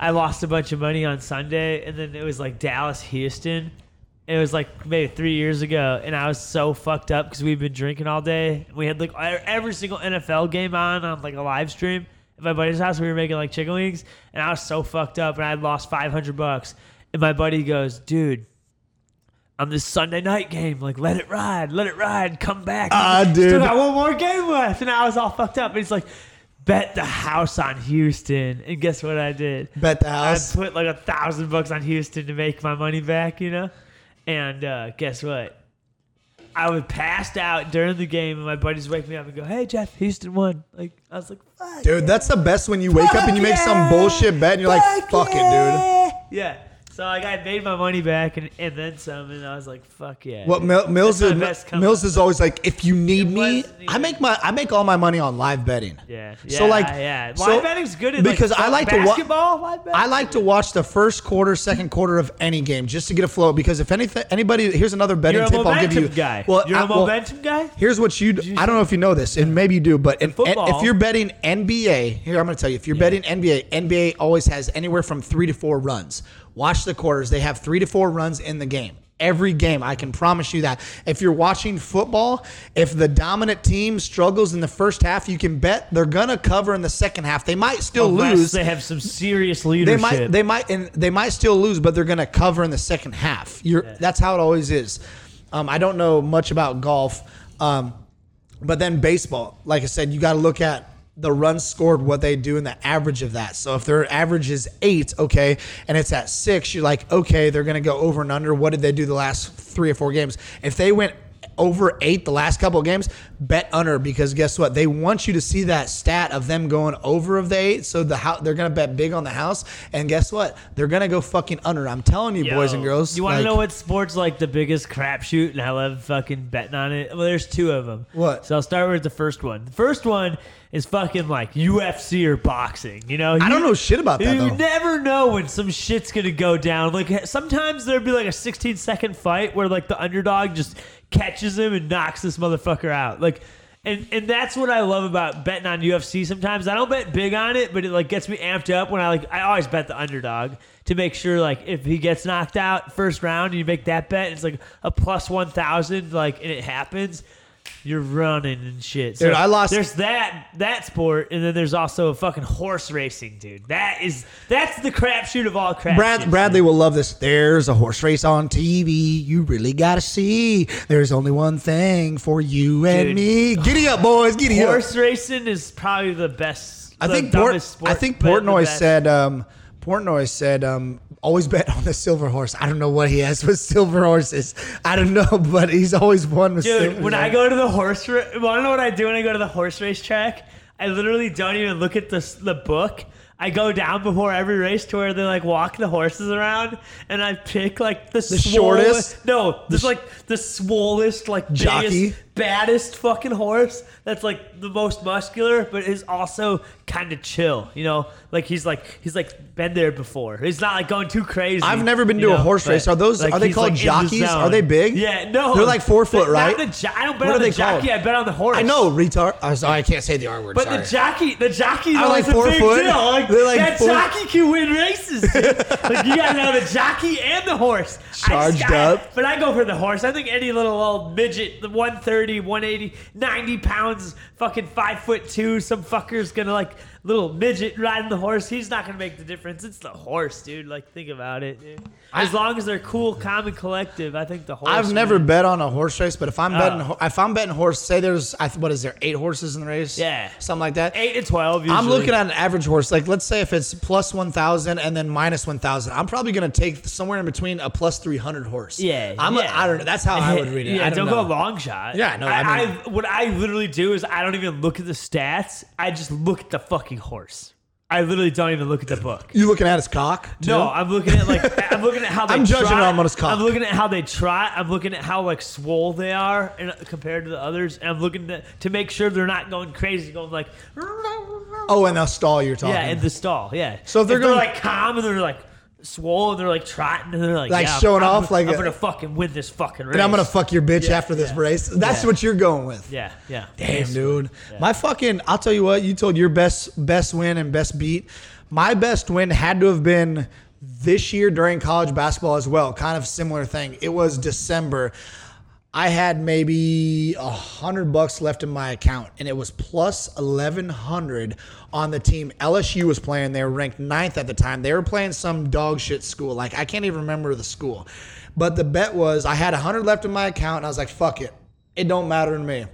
I lost a bunch of money on Sunday, and then it was like Dallas, Houston. It was like maybe three years ago, and I was so fucked up because we'd been drinking all day. We had like every single N F L game on on like a live stream at my buddy's house. We were making like chicken wings, and I was so fucked up, and I had lost five hundred bucks. And my buddy goes, "Dude, on this Sunday night game, like, let it ride, let it ride, come back. Ah, uh, dude. Still got one more game left." And I was all fucked up. And he's like, bet the house on Houston. And guess what I did? Bet the house. I put like a thousand bucks on Houston to make my money back, you know? And uh, guess what? I was passed out during the game, and my buddies wake me up and go, "Hey, Jeff, Houston won." Like I was like, "Fuck, dude, yeah. that's the best when you wake fuck up and you yeah. make some bullshit bet, and you're fuck like, "Fuck yeah. it, dude." Yeah. So like I made my money back and, and then some, and I was like, "Fuck yeah." Well, Mil- Mills is Mills is always like, "If you need me, I make my I make all my money on live betting." Yeah. yeah so like, yeah, live so, betting's good at because like, I like basketball, to wa- live betting. I like to watch the first quarter, second quarter of any game just to get a flow. Because if anything, anybody here's another betting You're a tip I'll give you. Guy. Well, you're I, a momentum well, guy. Here's what you. I don't know if you know this, and maybe you do, but in, if you're betting N B A, here I'm going to tell you. If you're yeah. betting N B A, N B A always has anywhere from three to four runs. Watch the quarters. They have three to four runs in the game. Every game, I can promise you that. If you're watching football, if the dominant team struggles in the first half, you can bet they're gonna cover in the second half. They might still Unless lose. They have some serious leadership. They might, they might, and they might still lose, but they're gonna cover in the second half. You're, yeah. That's how it always is. Um, I don't know much about golf, um, but then baseball. Like I said, you got to look at the runs scored, what they do, and the average of that. So if their average is eight, okay, and it's at six, you're like, okay, they're going to go over and under. What did they do the last three or four games? If they went over eight the last couple of games, bet under, because guess what? They want you to see that stat of them going over of the eight. So the house, they're going to bet big on the house. And guess what? They're going to go fucking under. I'm telling you, Yo, boys and girls. You want to like, know what sport's like the biggest crapshoot? And I love fucking betting on it. Well, there's two of them. What? So I'll start with the first one. The first one is fucking like U F C or boxing, you know? You, I don't know shit about that, though. You never know when some shit's going to go down. Like, sometimes there'd be like a sixteen-second fight where, like, the underdog just catches him and knocks this motherfucker out. Like, and, and that's what I love about betting on U F C sometimes. I don't bet big on it, but it, like, gets me amped up when I, like, I always bet the underdog to make sure, like, if he gets knocked out first round and you make that bet, it's, like, a plus one thousand, like, and it happens. You're running and shit. So dude, I lost. There's that that sport, and then there's also a fucking horse racing, dude. That is that's the crapshoot of all crap. Brad, shoots, Bradley dude. will love this. There's a horse race on T V. You really gotta see. There's only one thing for you dude. and me. Giddy up, boys. Giddy horse up. Horse racing is probably the best. I the think Port, sport, I think Portnoy said. Um, Portnoy said. Um, Always bet on the silver horse. I don't know what he has with silver horses. I don't know, but he's always won with Dude, silver horses. When I go to the horse race, well, I don't know what I do when I go to the horse race track. I literally don't even look at the, the book. I go down before every race to where they like walk the horses around, and I pick like the, the swole- shortest. No, there's like the swollest, like jockey, biggest, baddest fucking horse that's like the most muscular, but is also kind of chill. You know, like he's like he's like been there before. He's not like going too crazy. I've never been to know? a horse race. Are those like, are they called like jockeys? The are they big? Yeah, no, they're like four foot, right? Not the jo- I don't bet what on the jockey. Called? I bet on the horse. I know, retard. Oh, sorry, I can't say the R word. But sorry. the jockey, the jockey's I like four a big foot. Deal. Like, like that four. jockey can win races. Like you gotta know the jockey and the horse. Charged I, I, up. But I go for the horse. I think any little old midget, the one thirty, one eighty, ninety pounds, fucking five foot two, some fucker's gonna like little midget riding the horse. He's not gonna make the difference. It's the horse, dude. Like think about it, dude. As I, long as they're cool, calm, and collective, I think the horse. I've never man. bet on a horse race, but if I'm betting, oh. if I'm betting horse, say there's what is there eight horses in the race? Yeah, something like that. Eight to twelve. Usually. I'm looking at an average horse. Like let's say if it's plus one thousand and then minus one thousand, I'm probably gonna take somewhere in between a plus three hundred horse. Yeah, I'm. Yeah. A, I don't know. That's how I would read it. Yeah, I don't, don't go a long shot. Yeah, no. I, I, mean, I what I literally do is I don't even look at the stats. I just look at the fucking horse. I literally don't even look at the book. You looking at his cock? Too? No, I'm looking at like I'm looking at how they I'm judging trot. him on his cock. I'm looking at how they trot. I'm looking at how like swole they are and compared to the others. And I'm looking to, to make sure they're not going crazy, going like oh, and the stall you're talking. Yeah, in the stall. Yeah. So if they're, if going, they're like calm and they're like swole and they're like trotting and they're like like yeah, showing I'm, off. I'm, like I'm a, gonna fucking win this fucking race. And I'm gonna fuck your bitch yeah, after this yeah, race. That's yeah. what you're going with. Yeah, yeah. Damn, Damn dude. Yeah. My fucking. I'll tell you what. You told your best best win and best beat. My best win had to have been this year during college basketball as well. Kind of similar thing. It was December. I had maybe a hundred bucks left in my account, and it was plus eleven hundred on the team L S U was playing. They were ranked ninth at the time. They were playing some dog shit school. Like I can't even remember the school, but the bet was I had a hundred left in my account, and I was like, "Fuck it, it don't matter to me."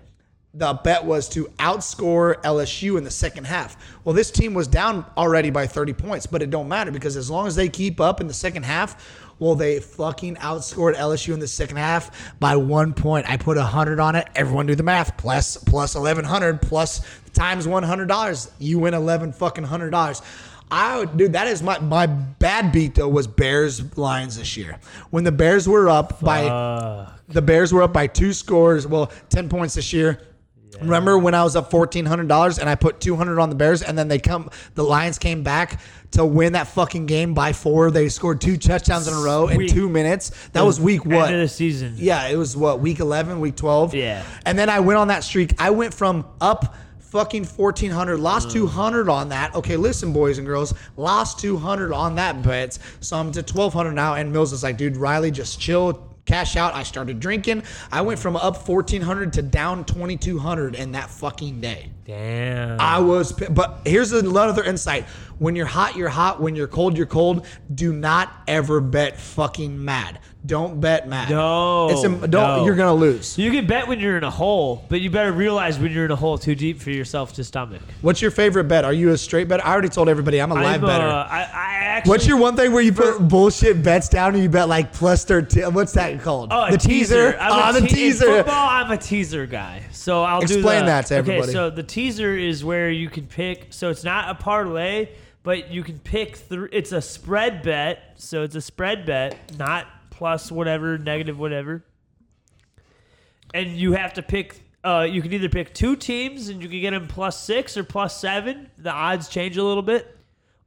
the bet was to outscore L S U in the second half. Well, this team was down already by thirty points, but it don't matter because as long as they keep up in the second half, well, they fucking outscored L S U in the second half by one point. I put one hundred on it. Everyone do the math. Plus, plus eleven hundred, plus times one hundred dollars. You win eleven fucking one hundred dollars. I would, dude, that is my, my bad beat, though, was Bears Lions this year. When the Bears were up Fuck. by the Bears were up by two scores, well, ten points this year. Yeah. Remember when I was up fourteen hundred dollars and I put two hundred on the Bears, and then they come the Lions came back to win that fucking game by four. They scored two touchdowns in a row in week. two minutes. That the was week what? End of the season. Yeah, it was what? Week eleven, week twelve. Yeah. And then I went on that streak. I went from up fucking fourteen hundred, lost mm. two hundred on that. Okay, listen, boys and girls, lost two hundred on that bet. So I'm to twelve hundred now, and Mills is like, dude, Riley, just chill, cash out. I started drinking. I went from up fourteen hundred to down twenty-two hundred in that fucking day. Damn. I was, but here's another insight. When you're hot, you're hot. When you're cold, you're cold. Do not ever bet fucking mad. Don't bet mad. No. It's a, don't, no. You're going to lose. You can bet when you're in a hole, but you better realize when you're in a hole too deep for yourself to stomach. What's your favorite bet? Are you a straight better? I already told everybody I'm a live I'm, better. Uh, I, I actually, What's your one thing where you put bullshit bets down and you bet like plus thirteen? What's that called? Oh, the teaser. teaser. I'm oh, the te- teaser. In football, I'm a teaser guy. So I'll Explain do Explain that to everybody. Okay, so the teaser is where you can pick. So it's not a parlay, but you can pick. Th- it's a spread bet. So it's a spread bet, not plus whatever, negative whatever. And you have to pick. Uh, you can either pick two teams and you can get them plus six or plus seven. The odds change a little bit.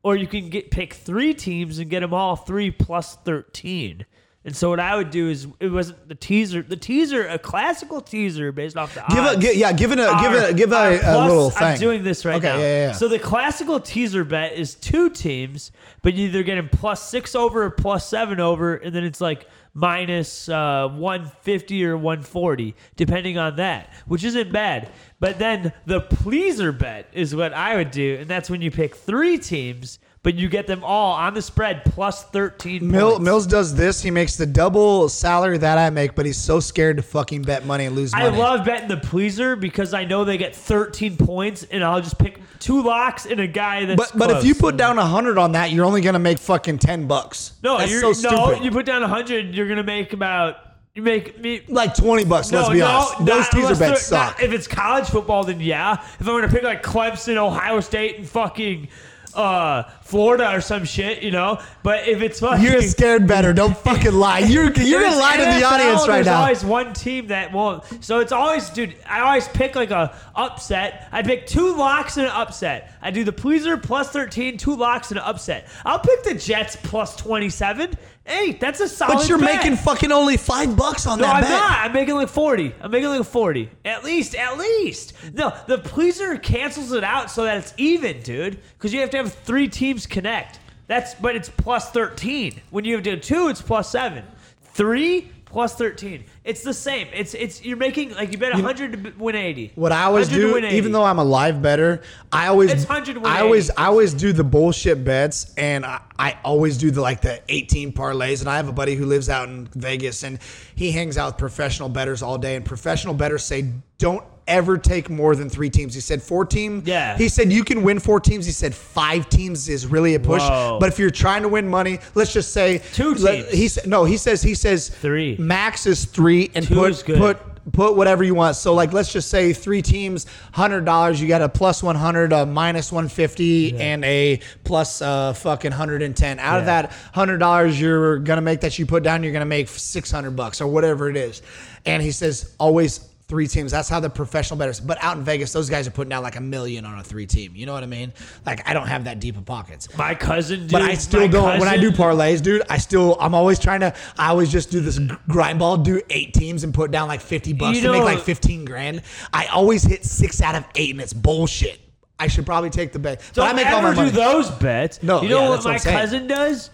Or you can get pick three teams and get them all three plus thirteen. And so what I would do is it wasn't the teaser. The teaser, a classical teaser based off the give odds. A, give, yeah, give it a, are, give it a, give a, plus, a little thing. I'm doing this right okay, now. Yeah, yeah, yeah. So the classical teaser bet is two teams, but you either get them plus six over or plus seven over, and then it's like minus uh, one fifty or one forty, depending on that, which isn't bad. But then the pleaser bet is what I would do, and that's when you pick three teams, but you get them all on the spread plus thirteen Mil- points. Mills does this. He makes the double salary that I make, but he's so scared to fucking bet money and lose money. I love betting the pleaser because I know they get thirteen points, and I'll just pick two locks and a guy that's But, but close. If you put down one hundred on that, you're only going to make fucking ten bucks. No, that's you're, so no you put down one hundred, you're going to make about... You make me like twenty bucks. No, let's be no, honest. Not, Those teaser bets suck. Not, if it's college football, then yeah. If I'm going to pick like Clemson, Ohio State, and fucking... Uh, Florida or some shit, you know. But if it's fucking, you're a scared better. Don't fucking lie. You're you're gonna lie to the audience right now. There's always one team that won't. So it's always, dude. I always pick like a upset. I pick two locks and an upset. I do the pleaser plus thirteen, two locks and an upset. I'll pick the Jets plus twenty-seven. Hey, that's a solid. But you're bet. making fucking only five bucks on no, that I'm bet. No, I'm not. I'm making like forty. I'm making like forty. At least, at least. No, the pleaser cancels it out so that it's even, dude. Because you have to have three teams connect. That's but it's plus thirteen. When you have to do two, it's plus seven. Three plus thirteen. It's the same. It's it's you're making like you bet one hundred you, to win eighty. What I always do, even though I'm a live better, I always it's one hundred to win I always I always do the bullshit bets, and I, I always do the like the eighteen parlays. And I have a buddy who lives out in Vegas, and he hangs out with professional bettors all day. And professional bettors say don't ever take more than three teams. He said four team. Yeah. He said you can win four teams. He said five teams is really a push. Whoa. But if you're trying to win money, let's just say two teams. He said no. He says he says three. Max is three, and two put is good. put put whatever you want. So like let's just say three teams, hundred dollars. You got a plus one hundred, a minus one fifty, yeah. and a plus uh fucking hundred and ten. Out yeah. of that hundred dollars, you're gonna make that you put down. You're gonna make six hundred bucks or whatever it is. And he says always. Three teams. That's how the professional bettors. But out in Vegas, those guys are putting out like a million on a three team. You know what I mean? Like I don't have that deep of pockets. My cousin, dude. But I still don't. When I do parlays, dude, I still. I'm always trying to. I always just do this grind ball. Do eight teams and put down like fifty bucks to make like fifteen grand. I always hit six out of eight, and it's bullshit. I should probably take the bet. But I make all my money. Don't ever do those bets. No, you know what my cousin does?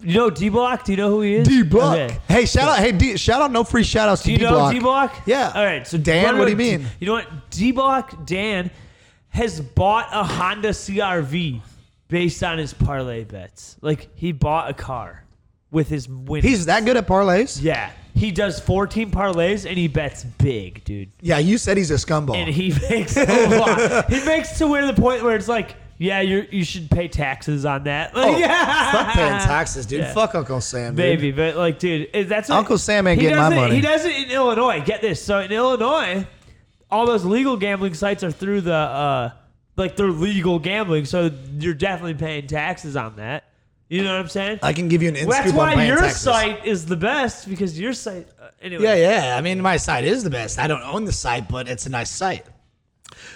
You know D-Block? Do you know who he is? D-Block. Okay. Hey, shout out. Hey, D, shout out. No free shout outs to D-Block. Do you know D-Block? Yeah. All right. So Dan, what do you mean? You know what? D-Block, Dan, has bought a Honda C R V based on his parlay bets. Like, he bought a car. with his winnings. He's that good at parlays? Yeah. He does four-team parlays, and he bets big, dude. Yeah, you said he's a scumball. And he makes a lot. He makes to where the point where it's like, yeah, you you should pay taxes on that. Like, oh, yeah. Fuck paying taxes, dude. Yeah. Fuck Uncle Sam, dude. Maybe, but like, dude, that's what Uncle Sam ain't getting my it, money. He does it in Illinois. Get this. So in Illinois, all those legal gambling sites are through the, uh, like, they're legal gambling, so you're definitely paying taxes on that. You know what I'm saying? I can give you an instant. Well, that's why your taxes. Site is the best, because your site. Uh, anyway. Yeah, yeah. I mean, my site is the best. I don't own the site, but it's a nice site.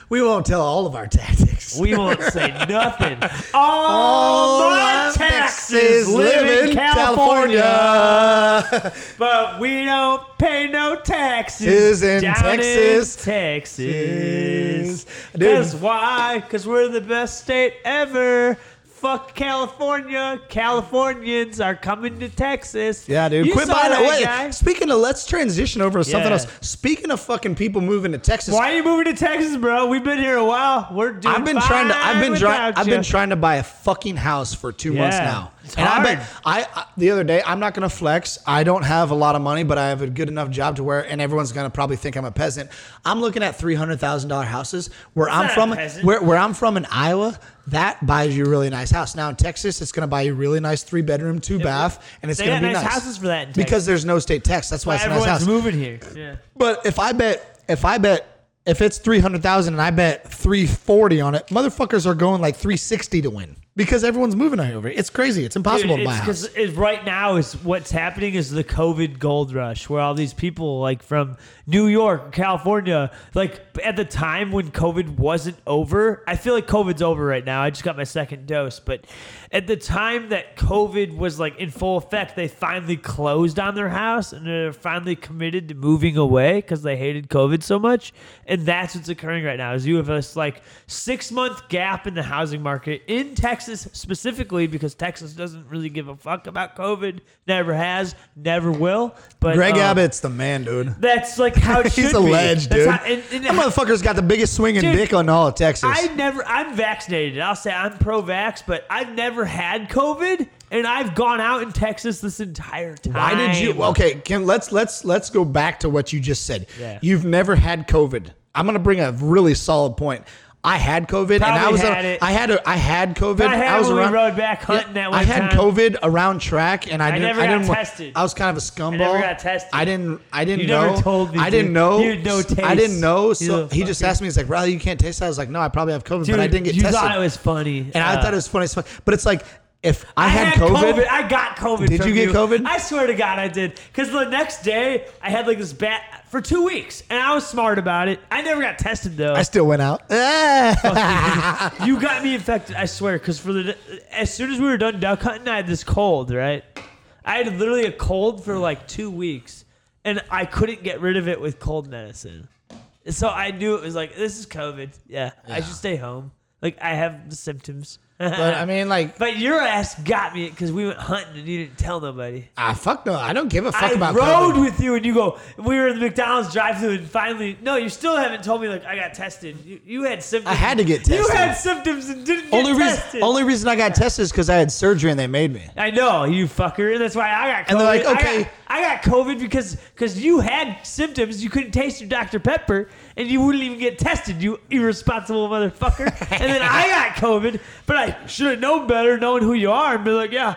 We won't tell all of our tactics. We won't say nothing. All, all my taxes live in California. California. But we don't pay no taxes in down Texas. In Texas. Dude. That's why, because we're the best state ever. Fuck California. Californians are coming to Texas. Yeah, dude. You Quit buying that away. Guy. Speaking of, let's transition over to yeah. something else. Speaking of fucking people moving to Texas. Why are you moving to Texas, bro? We've been here a while. We're doing I've been fine trying to I've been trying I've been trying to buy a fucking house for two yeah. months now. It's and hard. I bet I, I the other day, I'm not gonna flex. I don't have a lot of money, but I have a good enough job to where and everyone's gonna probably think I'm a peasant. I'm looking at three hundred thousand dollar houses where I'm from where where I'm from in Iowa. That buys you a really nice house. Now in Texas, it's going to buy you a really nice three bedroom, two bath, and it's going to be nice. They got nice houses for that in Texas. Because there's no state tax. That's why it's a nice house. Everyone's moving here. Yeah. But if I bet, if I bet, if it's three hundred thousand and I bet three forty on it, motherfuckers are going like three sixty to win because everyone's moving over. It's crazy. It's impossible Dude, to buy it's a house. It, right now, is what's happening is the COVID gold rush, where all these people like from New York, California, like at the time when COVID wasn't over. I feel like COVID's over right now. I just got my second dose, but at the time that COVID was like in full effect, they finally closed on their house and they're finally committed to moving away because they hated COVID so much. And And that's what's occurring right now is you have this like six month gap in the housing market in Texas specifically because Texas doesn't really give a fuck about COVID. Never has, never will. But Greg um, Abbott's the man, dude. That's like how it should He's a be. Ledge, dude. How, and, and, that motherfucker's got the biggest swinging dude, dick on all of Texas. I never, I'm vaccinated. I'll say I'm pro-vax, but I've never had COVID. And I've gone out in Texas this entire time. Why did you? Okay, Kim, let's let's let's go back to what you just said. Yeah. You've never had COVID. I'm gonna bring a really solid point. I had COVID, Probably and I was had a, it. I had a, I had COVID. I, had I was around. We rode back hunting yeah, that one I had time. COVID around track, and I, I didn't, never got I didn't, tested. I was kind of a scumball. I never got tested. I didn't. I didn't you know. Never told me, I didn't dude. know. You had no taste. I didn't know. So he just asked me. He's like, "Riley, you can't taste that." I was like, "No, I probably have COVID, dude, but I didn't get you tested." You thought it was funny, and uh, I thought it was funny as fuck. But it's like. If I, I had, had COVID, COVID, I got COVID. Did you get you. COVID? I swear to God, I did. Because the next day, I had like this bat for two weeks, and I was smart about it. I never got tested though. I still went out. you. you got me infected. I swear. Because for the as soon as we were done duck hunting, I had this cold. Right, I had literally a cold for like two weeks, and I couldn't get rid of it with cold medicine. So I knew it was like this is COVID. Yeah, yeah. I should stay home. Like I have the symptoms. But I mean, like, but your ass got me because we went hunting and you didn't tell nobody. Ah, fuck no, I don't give a fuck I about. I rode COVID. With you and you go. We were in the McDonald's drive-thru and finally, no, you still haven't told me. Like, I got tested. You, you had symptoms. I had to get tested. You had symptoms and didn't only get reason, tested. Only reason I got tested is because I had surgery and they made me. I know you fucker. That's why I got COVID. And they're like, okay. I got, I got COVID because because you had symptoms. You couldn't taste your Doctor Pepper and you wouldn't even get tested. You irresponsible motherfucker. And then I got COVID, but I. I should have known better, knowing who you are, and be like, yeah,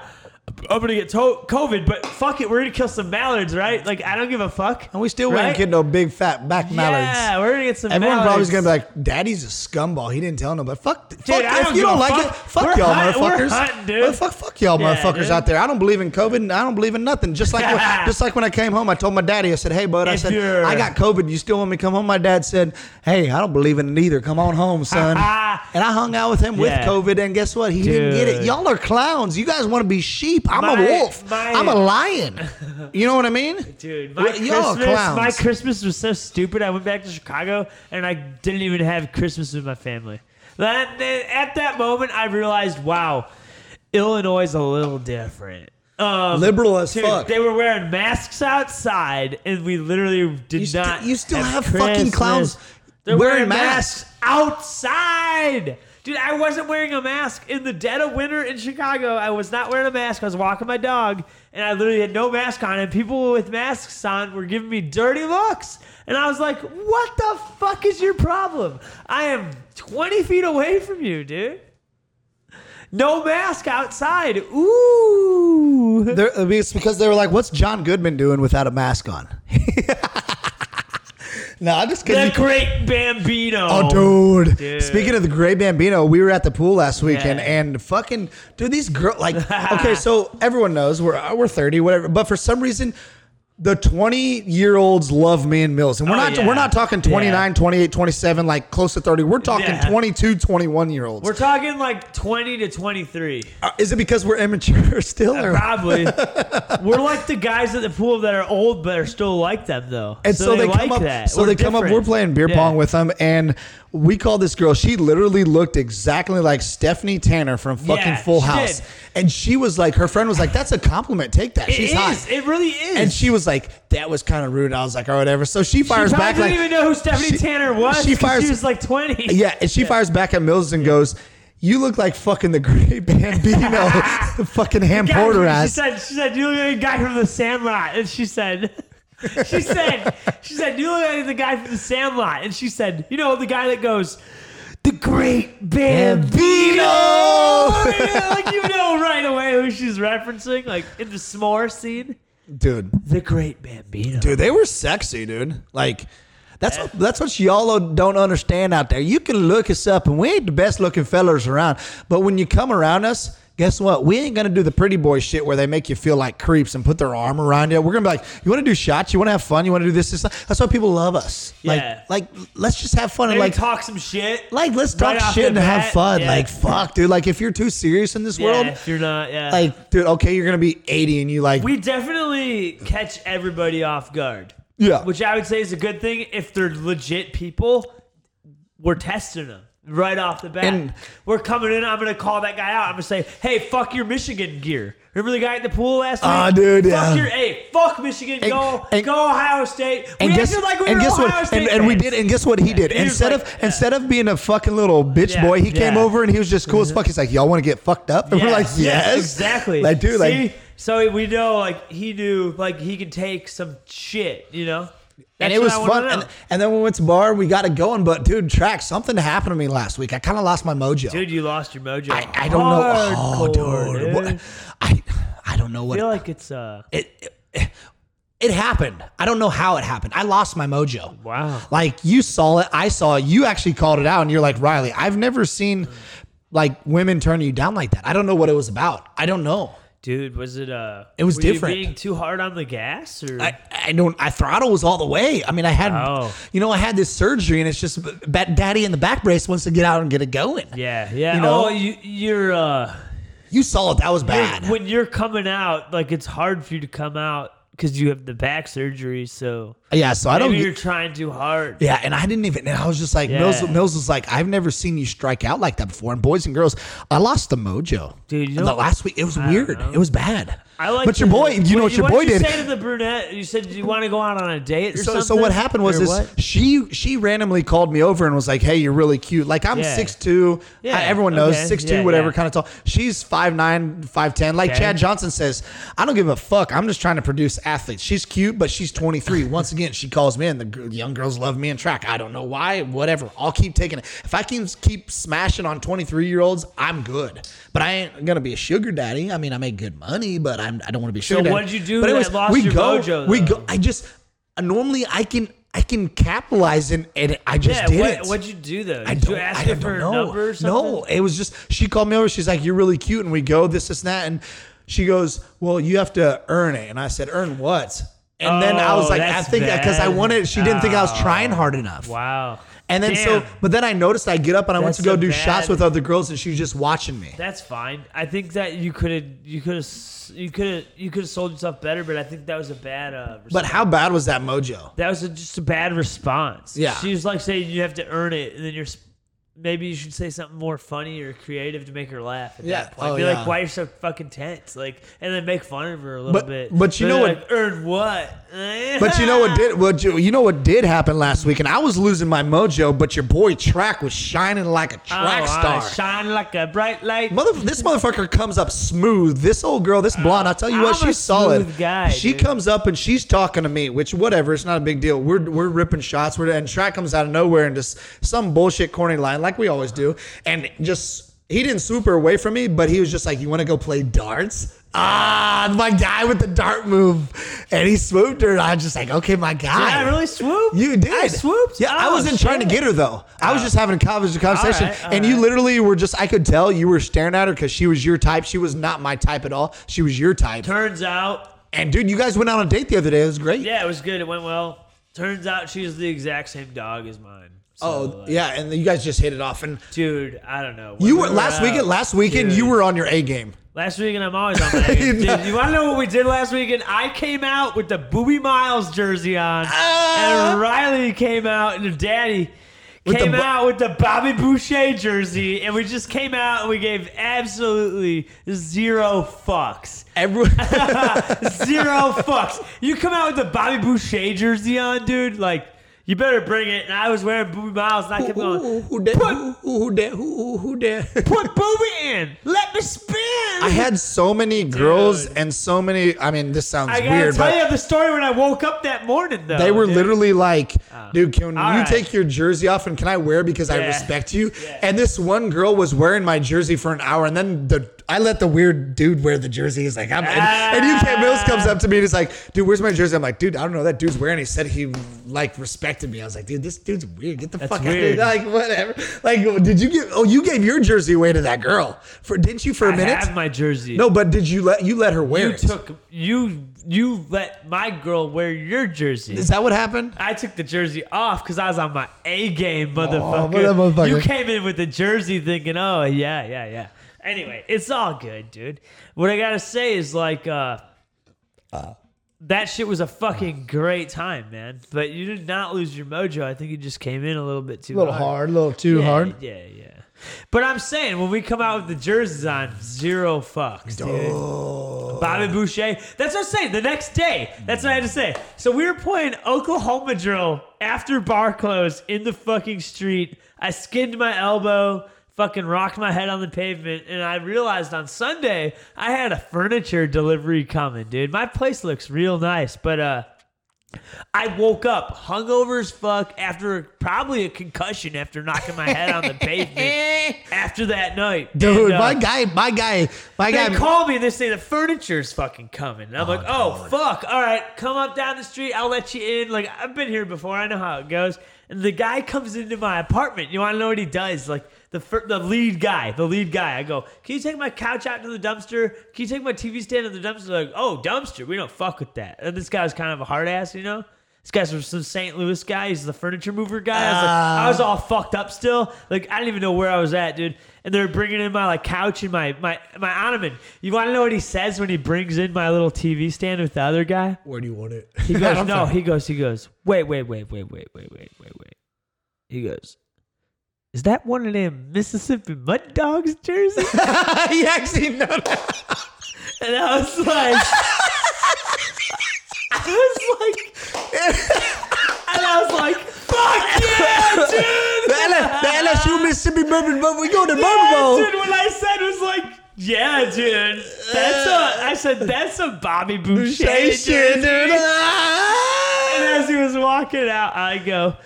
I'm going to get to- COVID, but fuck it, we're going to kill some mallards, right? Like, I don't give a fuck. And we still right? wouldn't get no big, fat back mallards. Yeah, we're going to get some Everyone mallards. Everyone probably's going to be like, Daddy's a scumball. He didn't tell nobody. Fuck, dude, fuck I don't if you don't like fuck. it, fuck we're y'all hunt, motherfuckers. We're hunting, dude. Fuck, fuck y'all yeah, motherfuckers dude. out there. I don't believe in COVID, and I don't believe in nothing. Just like, when, just like when I came home, I told my daddy, I said, hey, bud, if I said, you're... I got COVID. You still want me to come home? My dad said, hey, I don't believe in it either. Come on home, son. And I hung out with him yeah. with COVID, and guess what? He dude. didn't get it. Y'all are clowns. You guys want to be sheep. I'm my, a wolf. My, I'm a lion. You know what I mean? Dude, my Y'all Christmas, my Christmas was so stupid. I went back to Chicago, and I didn't even have Christmas with my family. That, at that moment, I realized, wow, Illinois is a little different. Um, Liberal as dude, fuck. They were wearing masks outside, and we literally did you st- not You still have, have fucking clowns They're wearing, wearing masks outside. Dude, I wasn't wearing a mask in the dead of winter in Chicago. I was not wearing a mask. I was walking my dog, and I literally had no mask on, and people with masks on were giving me dirty looks. And I was like, what the fuck is your problem? I am twenty feet away from you, dude. No mask outside. Ooh. They're, I mean, it's because they were like, what's John Goodman doing without a mask on? No, I just couldn't. The Great Bambino. Oh, dude. dude. Speaking of the Great Bambino, we were at the pool last weekend, yeah. and fucking, dude, these girls, like, okay, so everyone knows we're we're thirty, whatever, but for some reason, the twenty-year-olds love me and Mills. And we're oh, not yeah. we're not talking twenty-nine, yeah. twenty-eight, twenty-seven, like close to thirty. We're talking yeah. twenty-two, twenty-one-year-olds. We're talking like twenty to twenty-three. Uh, is it because we're immature still? Uh, probably. We're like the guys at the pool that are old but are still like them, though. And so, so they, they come like up. That. So we're they different. come up. We're playing beer yeah. pong with them, and we called this girl. She literally looked exactly like Stephanie Tanner from fucking yeah, Full House. Did. And she was like, her friend was like, that's a compliment. Take that. It She's is. hot. It really is. And she was like, that was kind of rude. I was like, or oh, whatever. So she fires she back. I didn't like, even know who Stephanie she, Tanner was. She, fires, she was like twenty. Yeah. And she yeah. fires back at Mills and yeah. goes, you look like fucking the Great Bambino, the fucking Ham the Porter ass. She said, she said, you look like a guy from the Sandlot. And she said... She said, she said, you look like the guy from the Sandlot. And she said, you know, the guy that goes, the Great Bambino. Bambino. Like, you know right away who she's referencing, like in the s'more scene. Dude. The Great Bambino. Dude, they were sexy, dude. Like, that's what, that's what y'all don't understand out there. You can look us up, and we ain't the best looking fellas around. But when you come around us, guess what? We ain't going to do the pretty boy shit where they make you feel like creeps and put their arm around you. We're going to be like, you want to do shots? You want to have fun? You want to do this? this? That's why people love us. Yeah. Like, like let's just have fun. Maybe and like talk some shit. Like, let's talk right shit and bat. have fun. Yeah. Like, fuck, dude. Like, if you're too serious in this yeah, world. If you're not, yeah. Like, dude, okay, you're going to be eighty and you like. We definitely catch everybody off guard. Yeah. Which I would say is a good thing. If they're legit people, we're testing them. Right off the bat. And we're coming in. I'm going to call that guy out. I'm going to say, hey, fuck your Michigan gear. Remember the guy at the pool last uh, week? Oh, dude. Fuck yeah. your, hey, fuck Michigan. And, go, and, go Ohio State. We and guess, acted like we and were guess Ohio what, State and, and we did. And guess what he yeah. did? And instead like, of yeah. instead of being a fucking little bitch yeah. boy, he yeah. came over and he was just cool mm-hmm. as fuck. He's like, y'all want to get fucked up? And yeah. we're like, yes. yes exactly. Like, dude, See? like. So we know, like, he knew, like, he could take some shit, you know? That's and it was fun. And, and then we went to the bar. We got it going. But, dude, Track, something happened to me last week. I kind of lost my mojo. Dude, you lost your mojo. I, I don't Hardcore, know. Oh, dude. dude. What, I, I don't know what. I feel like it's... Uh... It, it, it, it happened. I don't know how it happened. I lost my mojo. Wow. Like, you saw it. I saw it. You actually called it out. And you're like, Riley, I've never seen, like, women turn you down like that. I don't know what it was about. I don't know. Dude, was it uh It was were different. You being too hard on the gas, or I, I don't. I throttle was all the way. I mean, I had, oh. you know, I had this surgery, and it's just daddy in the back brace wants to get out and get it going. Yeah, yeah. You know? Oh, you, you're. Uh, you saw it. That was bad. When you're coming out, like it's hard for you to come out because you have the back surgery. So yeah, so I don't. Maybe you're trying too hard. Yeah, and I didn't even. And I was just like, yeah. Mills, Mills was like, I've never seen you strike out like that before. And boys and girls, I lost the mojo. Dude, you know, the last week, it was I weird. It was bad. I like But your boy, you what, know what your what boy did. You say to the brunette, you said, do you want to go out on a date or so, something? So what happened was or this, what? she she randomly called me over and was like, hey, you're really cute. Like, I'm yeah. six two. Yeah. I, everyone knows, okay. six two, yeah, whatever, yeah. kind of tall. She's five nine, five ten. Like okay. Chad Johnson says, I don't give a fuck. I'm just trying to produce athletes. She's cute, but she's twenty-three. Once again, she calls me in. The young girls love me in track. I don't know why, whatever. I'll keep taking it. If I can keep smashing on twenty-three-year-olds, I'm good. But I ain't going to be a sugar daddy. I mean, I make good money, but I'm, I don't want to be sugar so daddy. So what did you do but that was, lost we your go, mojo? We go, I just, normally I can I can capitalize and, and I just yeah, did what, it. What'd you do though? Did I don't, you ask I her for know. a number or something? No, it was just, she called me over. She's like, you're really cute. And we go this, this, and that. And she goes, well, you have to earn it. And I said, earn what? And oh, then I was like, I think because I wanted, she didn't oh. think I was trying hard enough. Wow. And then Damn. so, but then I noticed I get up and I that's went to go do bad. shots with other girls, and she was just watching me. That's fine. I think that you could have, you could have, you could have, you could have sold yourself better, but I think that was a bad. Uh, but how bad was that mojo? That was a, just a bad response. Yeah. She was like saying you have to earn it, and then you're maybe you should say something more funny or creative to make her laugh at yeah. that point. Oh, be yeah. like, why you're so fucking tense? Like, and then make fun of her a little but, bit. But you but know what? Like, earned what? But you know what did? What you, you know what did happen last week? And I was losing my mojo, but your boy Track was shining like a track oh, star. Shining like a bright light. Mother, this motherfucker comes up smooth. This old girl, this blonde, I tell you I'm what, she's solid. Guy, she dude. comes up and she's talking to me, which whatever, it's not a big deal. We're we're ripping shots. We're and Track comes out of nowhere and just some bullshit corny line. Like we always do, and just he didn't super away from me, but he was just like, "You want to go play darts?" Ah, my guy with the dart move, and he swooped her. And I was just like, "Okay, my guy." Did I really swoop? You did. I swooped. Yeah, oh, I wasn't shit. trying to get her though. Oh. I was just having a conversation, all right, all and you right. literally were just—I could tell you were staring at her because she was your type. She was not my type at all. She was your type. Turns out. And dude, you guys went out on a date the other day. It was great. Yeah, it was good. It went well. Turns out she's the exact same dog as mine. So, oh like, yeah, and you guys just hit it off, and dude, I don't know. When you were, we were last out, weekend. Last weekend, dude, you were on your A game. Last weekend, I'm always on my A game. Dude, you want to know what we did last weekend? I came out with the Boobie Miles jersey on, ah! and Riley came out, and Daddy with came the, out with the Bobby Boucher jersey, and we just came out and we gave absolutely zero fucks. Everyone zero fucks. You come out with the Bobby Boucher jersey on, dude, like. You better bring it. And I was wearing Boobie Miles, and I kept going, who, who, who, put, who, who, who, who, who, who, put Boobie in. Let me spin. I had so many girls dude. and so many. I mean, this sounds weird. I gotta weird, tell but you the story when I woke up that morning, though. They were dude. literally like, oh. dude, can All you right. take your jersey off, and can I wear it because yeah. I respect you? Yeah. And this one girl was wearing my jersey for an hour, and then the I let the weird dude wear the jersey. He's like, I'm, and, ah. and U K Mills comes up to me and he's like, dude, where's my jersey? I'm like, dude, I don't know. That dude's wearing it. He said he like respected me. I was like, dude, this dude's weird. Get the That's fuck weird. out of here. Like, whatever. Like, did you give, oh, you gave your jersey away to that girl for, didn't you for a I minute? I have my jersey. No, but did you let, you let her wear you it? You took, you, you let my girl wear your jersey. Is that what happened? I took the jersey off because I was on my A game, motherfucker. Oh, motherfucker. You came in with the jersey thinking, oh, yeah, yeah, yeah. Anyway, it's all good, dude. What I gotta say is, like, uh, uh, that shit was a fucking great time, man. But you did not lose your mojo. I think you just came in a little bit too hard. A little hard, hard a little too yeah, hard. Yeah, yeah. But I'm saying, when we come out with the jerseys on, zero fucks, dude. Oh. Bobby Boucher. That's what I'm saying. The next day. That's what I had to say. So we were playing Oklahoma drill after bar close in the fucking street. I skinned my elbow. Fucking rocked my head on the pavement, and I realized on Sunday I had a furniture delivery coming, dude. My place looks real nice, but uh, I woke up hungover as fuck after probably a concussion after knocking my head on the pavement after that night. Dude, and, uh, my guy, my guy, my they guy. They called me and they say the furniture's fucking coming. And I'm oh, like, God. oh, fuck. All right, come up down the street. I'll let you in. Like, I've been here before. I know how it goes. And the guy comes into my apartment. You want to know what he does? Like, The fir- the lead guy, the lead guy. I go, can you take my couch out to the dumpster? Can you take my T V stand to the dumpster? They're like, oh, dumpster. We don't fuck with that. And this guy was kind of a hard ass, you know? This guy's from some Saint Louis guy. He's the furniture mover guy. I was, like, I was all fucked up still. Like, I didn't even know where I was at, dude. And they're bringing in my like couch and my my my ottoman. You want to know what he says when he brings in my little T V stand with the other guy? Where do you want it? He goes, no. He goes, he goes, wait, wait, wait, wait, wait, wait, wait, wait, wait. He goes, is that one of them Mississippi Mud Dogs jerseys? He actually noticed. And I was like, I was like, and I was like, fuck yeah, dude! The, L S, the L S U Mississippi Bourbon Bowl, we go to yeah, Bourbon Bowl. Dude, what I said was like, yeah, dude. That's a. I said that's a Bobby Boucher, Boucher shit, dude. And as he was walking out, I go,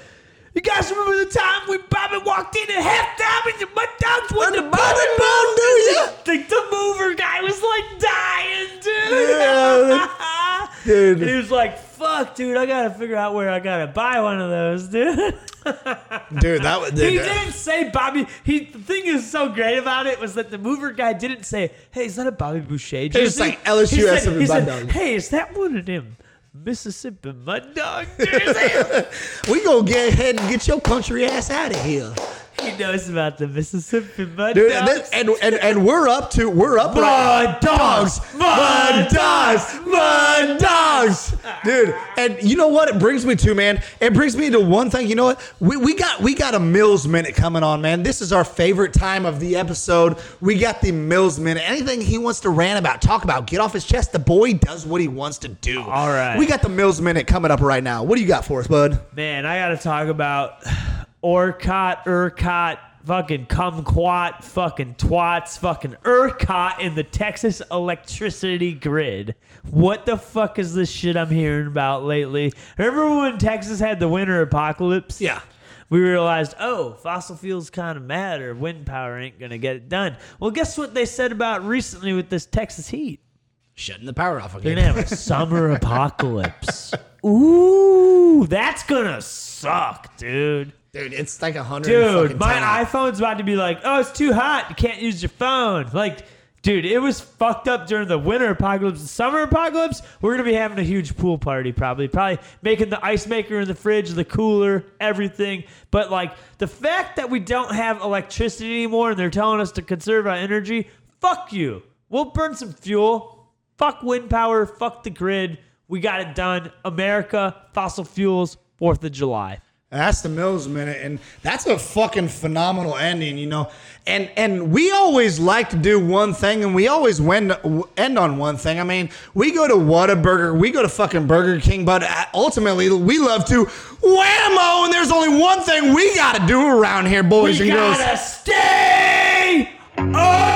you guys remember the time when Bobby walked in at halftime and the Mud Dogs won the Bourbon Bowl, do you? The, the mover guy was like dying, dude. Yeah, dude. And he was like, fuck, dude, I gotta figure out where I gotta buy one of those, dude. Dude, that was. Dude, he didn't say Bobby. He the thing is so great about it was that the mover guy didn't say, hey, is that a Bobby Boucher jersey? He was like L S U S and Mud Dogs. Hey, is that one of them Mississippi Mud Dog jersey? We gonna get ahead and get your country ass out of here. He knows about the Mississippi mud Dude, dogs. This, and, and and we're up to we're up mud right. dogs, mud dogs, mud dogs, dude. And you know what? It brings me to man. It brings me to one thing. You know what? We we got we got a Mills minute coming on, man. This is our favorite time of the episode. We got the Mills minute. Anything he wants to rant about, talk about, get off his chest. The boy does what he wants to do. All right. We got the Mills minute coming up right now. What do you got for us, bud? Man, I got to talk about ERCOT, ERCOT, fucking kumquat, fucking twats, fucking ERCOT in the Texas electricity grid. What the fuck is this shit I'm hearing about lately? Remember when Texas had the winter apocalypse? Yeah. We realized, oh, fossil fuels kind of matter. Wind power ain't going to get it done. Well, guess what they said about recently with this Texas heat? Shutting the power off again. They're going to have a summer apocalypse. Ooh, that's going to suck, dude. Dude, it's like one hundred. Dude, my iPhone's about to be like, oh, it's too hot. You can't use your phone. Like, dude, it was fucked up during the winter apocalypse. The summer apocalypse, we're going to be having a huge pool party probably. Probably making the ice maker in the fridge, the cooler, everything. But, like, the fact that we don't have electricity anymore and they're telling us to conserve our energy, fuck you. We'll burn some fuel. Fuck wind power. Fuck the grid. We got it done. America, fossil fuels, fourth of July. That's the Mills minute, and that's a fucking phenomenal ending, you know. And and we always like to do one thing, and we always wend, end on one thing. I mean, we go to Whataburger, we go to fucking Burger King, but ultimately we love to whammo, and there's only one thing we got to do around here, boys we and girls. We got to stay on.